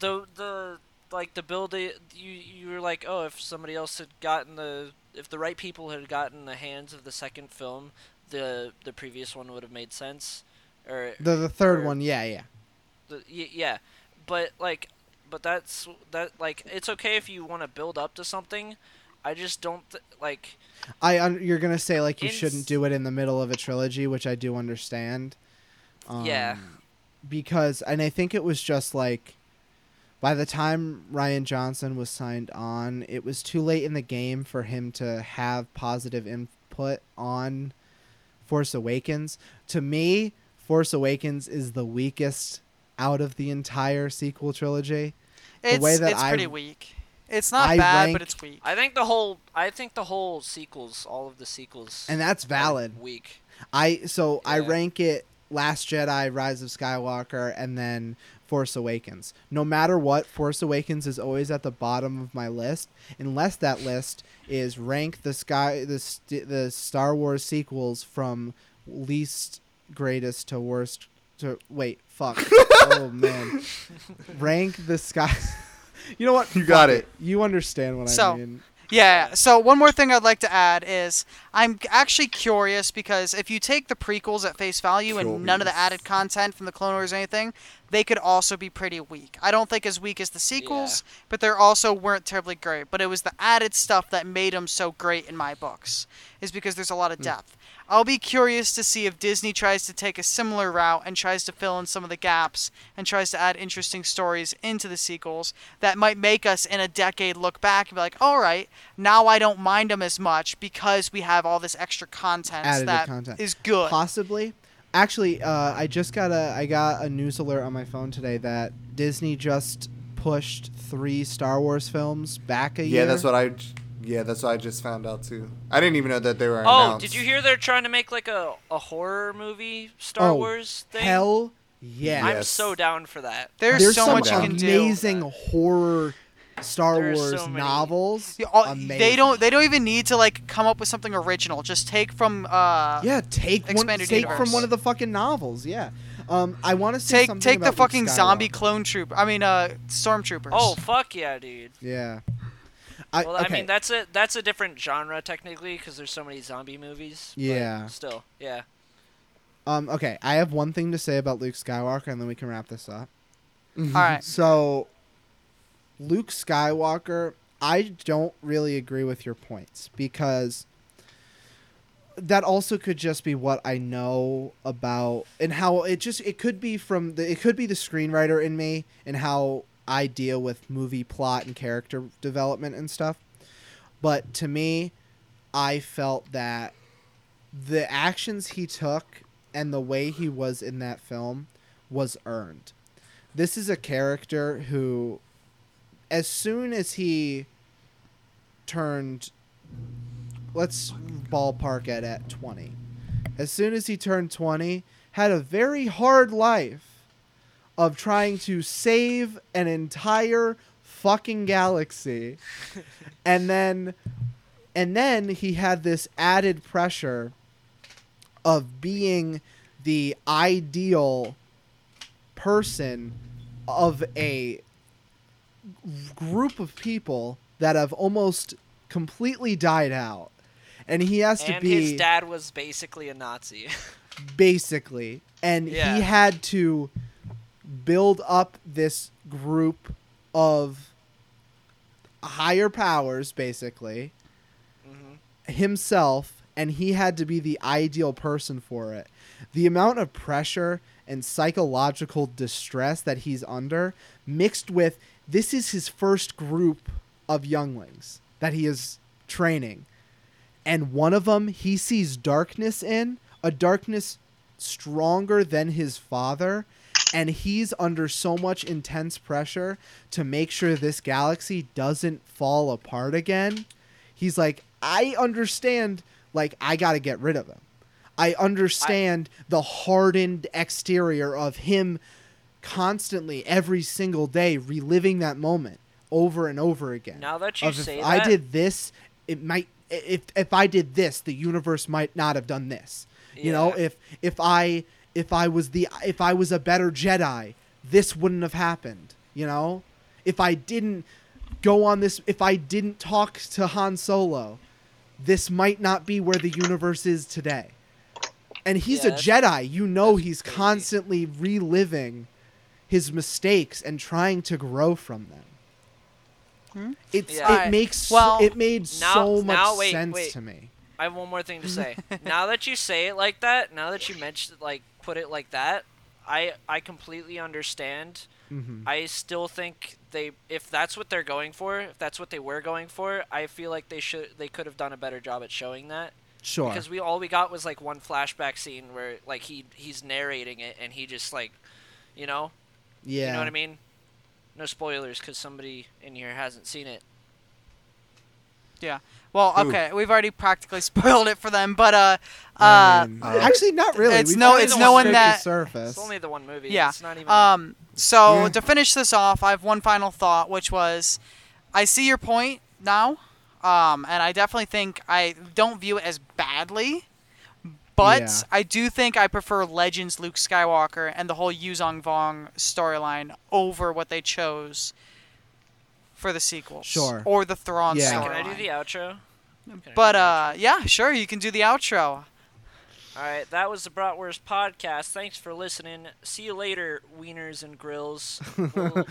the the like the building. You you were like, oh, if somebody else had gotten the, if the right people had gotten the hands of the second film, the the previous one would have made sense. Or the the third or, one, yeah, yeah. The, yeah, but like. But that's that. Like, it's okay if you want to build up to something. I just don't th- like. I you're gonna say like you ins- shouldn't do it in the middle of a trilogy, which I do understand. Um, yeah. Because and I think it was just like, by the time Rian Johnson was signed on, it was too late in the game for him to have positive input on Force Awakens. To me, Force Awakens is the weakest out of the entire sequel trilogy. The it's way that it's I, pretty weak. It's not I bad, ranked, but it's weak. I think the whole I think the whole sequels, all of the sequels, and that's valid. Weak. I so yeah. I rank it Last Jedi, Rise of Skywalker, and then Force Awakens. No matter what, Force Awakens is always at the bottom of my list, unless that list is rank the sky the st- the Star Wars sequels from least greatest to worst to wait, fuck. Oh man. Rank the sky You know what? You got it. it. You understand what so. I mean. Yeah, so one more thing I'd like to add is I'm actually curious because if you take the prequels at face value curious. and none of the added content from the Clone Wars or anything, they could also be pretty weak. I don't think as weak as the sequels, yeah. but they also weren't terribly great. But it was the added stuff that made them so great in my books, is because there's a lot of depth. Mm. I'll be curious to see if Disney tries to take a similar route and tries to fill in some of the gaps and tries to add interesting stories into the sequels that might make us in a decade look back and be like, all right, now I don't mind them as much because we have all this extra content Additive that content. is good. Possibly. Actually, uh, I just got a I got a news alert on my phone today that Disney just pushed three Star Wars films back a yeah, year. Yeah, that's what I... Yeah, that's what I just found out, too. I didn't even know that they were announced. Oh, did you hear they're trying to make, like, a, a horror movie Star oh, Wars thing? Hell yeah. I'm yes. so down for that. There's, There's so much you can do. There's amazing horror Star There's Wars so novels. Yeah, all, they don't They don't even need to, like, come up with something original. Just take from uh Yeah, take, one, take from one of the fucking novels, yeah. Um, I want to say take, something Take about the fucking zombie clone troop. I mean, uh, stormtroopers. Oh, fuck yeah, dude. Yeah. I, well, okay. I mean, that's a that's a different genre technically because there's so many zombie movies. Yeah. But still, yeah. Um. Okay, I have one thing to say about Luke Skywalker, and then we can wrap this up. All right. So, Luke Skywalker, I don't really agree with your points because that also could just be what I know about and how it just it could be from the it could be the screenwriter in me and how I deal with movie plot and character development and stuff. But to me, I felt that the actions he took and the way he was in that film was earned. This is a character who, as soon as he turned, let's ballpark it at twenty. As soon as he turned twenty, had a very hard life of trying to save an entire fucking galaxy. And then and then he had this added pressure of being the ideal person of a group of people that have almost completely died out. And he has and to be... And his dad was basically a Nazi. Basically. And yeah. he had to... build up this group of higher powers, basically, mm-hmm. himself, and he had to be the ideal person for it. The amount of pressure and psychological distress that he's under, mixed with this is his first group of younglings that he is training. And one of them he sees darkness in, a darkness stronger than his father. And he's under so much intense pressure to make sure this galaxy doesn't fall apart again. He's like, I understand, like, I got to get rid of him. I understand I... the hardened exterior of him constantly every single day reliving that moment over and over again. Now that you of say if that... I did this, it might if if I did this, the universe might not have done this. Yeah. You know, if if I... If I was the, if I was a better Jedi, this wouldn't have happened. You know, if I didn't go on this, if I didn't talk to Han Solo, this might not be where the universe is today. And he's yeah, a Jedi. You know, he's crazy. Constantly reliving his mistakes and trying to grow from them. Hmm? It's, yeah. It makes, well, it made now, so much now, wait, sense wait. to me. I have one more thing to say. Now that you say it like that, now that you mentioned like put it like that, I I completely understand. Mm-hmm. I still think they if that's what they're going for, if that's what they were going for, I feel like they should they could have done a better job at showing that. Sure. Because we all we got was like one flashback scene where like he he's narrating it and he just like, you know. Yeah. You know what I mean? No spoilers because somebody in here hasn't seen it. Yeah. Well, okay, Ooh. we've already practically spoiled it for them, but uh, uh, um, actually, not really. It's We've no, it's no one that. Surface. It's only the one movie. Yeah. It's not even... Um. So yeah. to finish this off, I have one final thought, which was, I see your point now, um, and I definitely think I don't view it as badly, but yeah. I do think I prefer Legends Luke Skywalker and the whole Yuzong Vong storyline over what they chose for the sequel. Sure. Or the Thrawn yeah. story. Can I do the outro? Can but, the outro? uh, yeah, sure, you can do the outro. All right, that was the Bratwurst Podcast. Thanks for listening. See you later, wieners and grills. We'll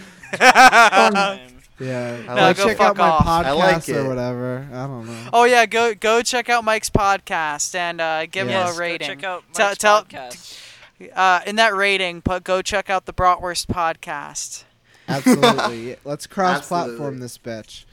yeah, I no, like check out off. my podcast I like or whatever. I don't know. Oh yeah, go go check out Mike's podcast and uh, give yes. him a rating. Go check out Mike's tell, podcast. Tell, uh, in that rating, put go check out the Bratwurst Podcast. Absolutely. Let's cross-platform this bitch.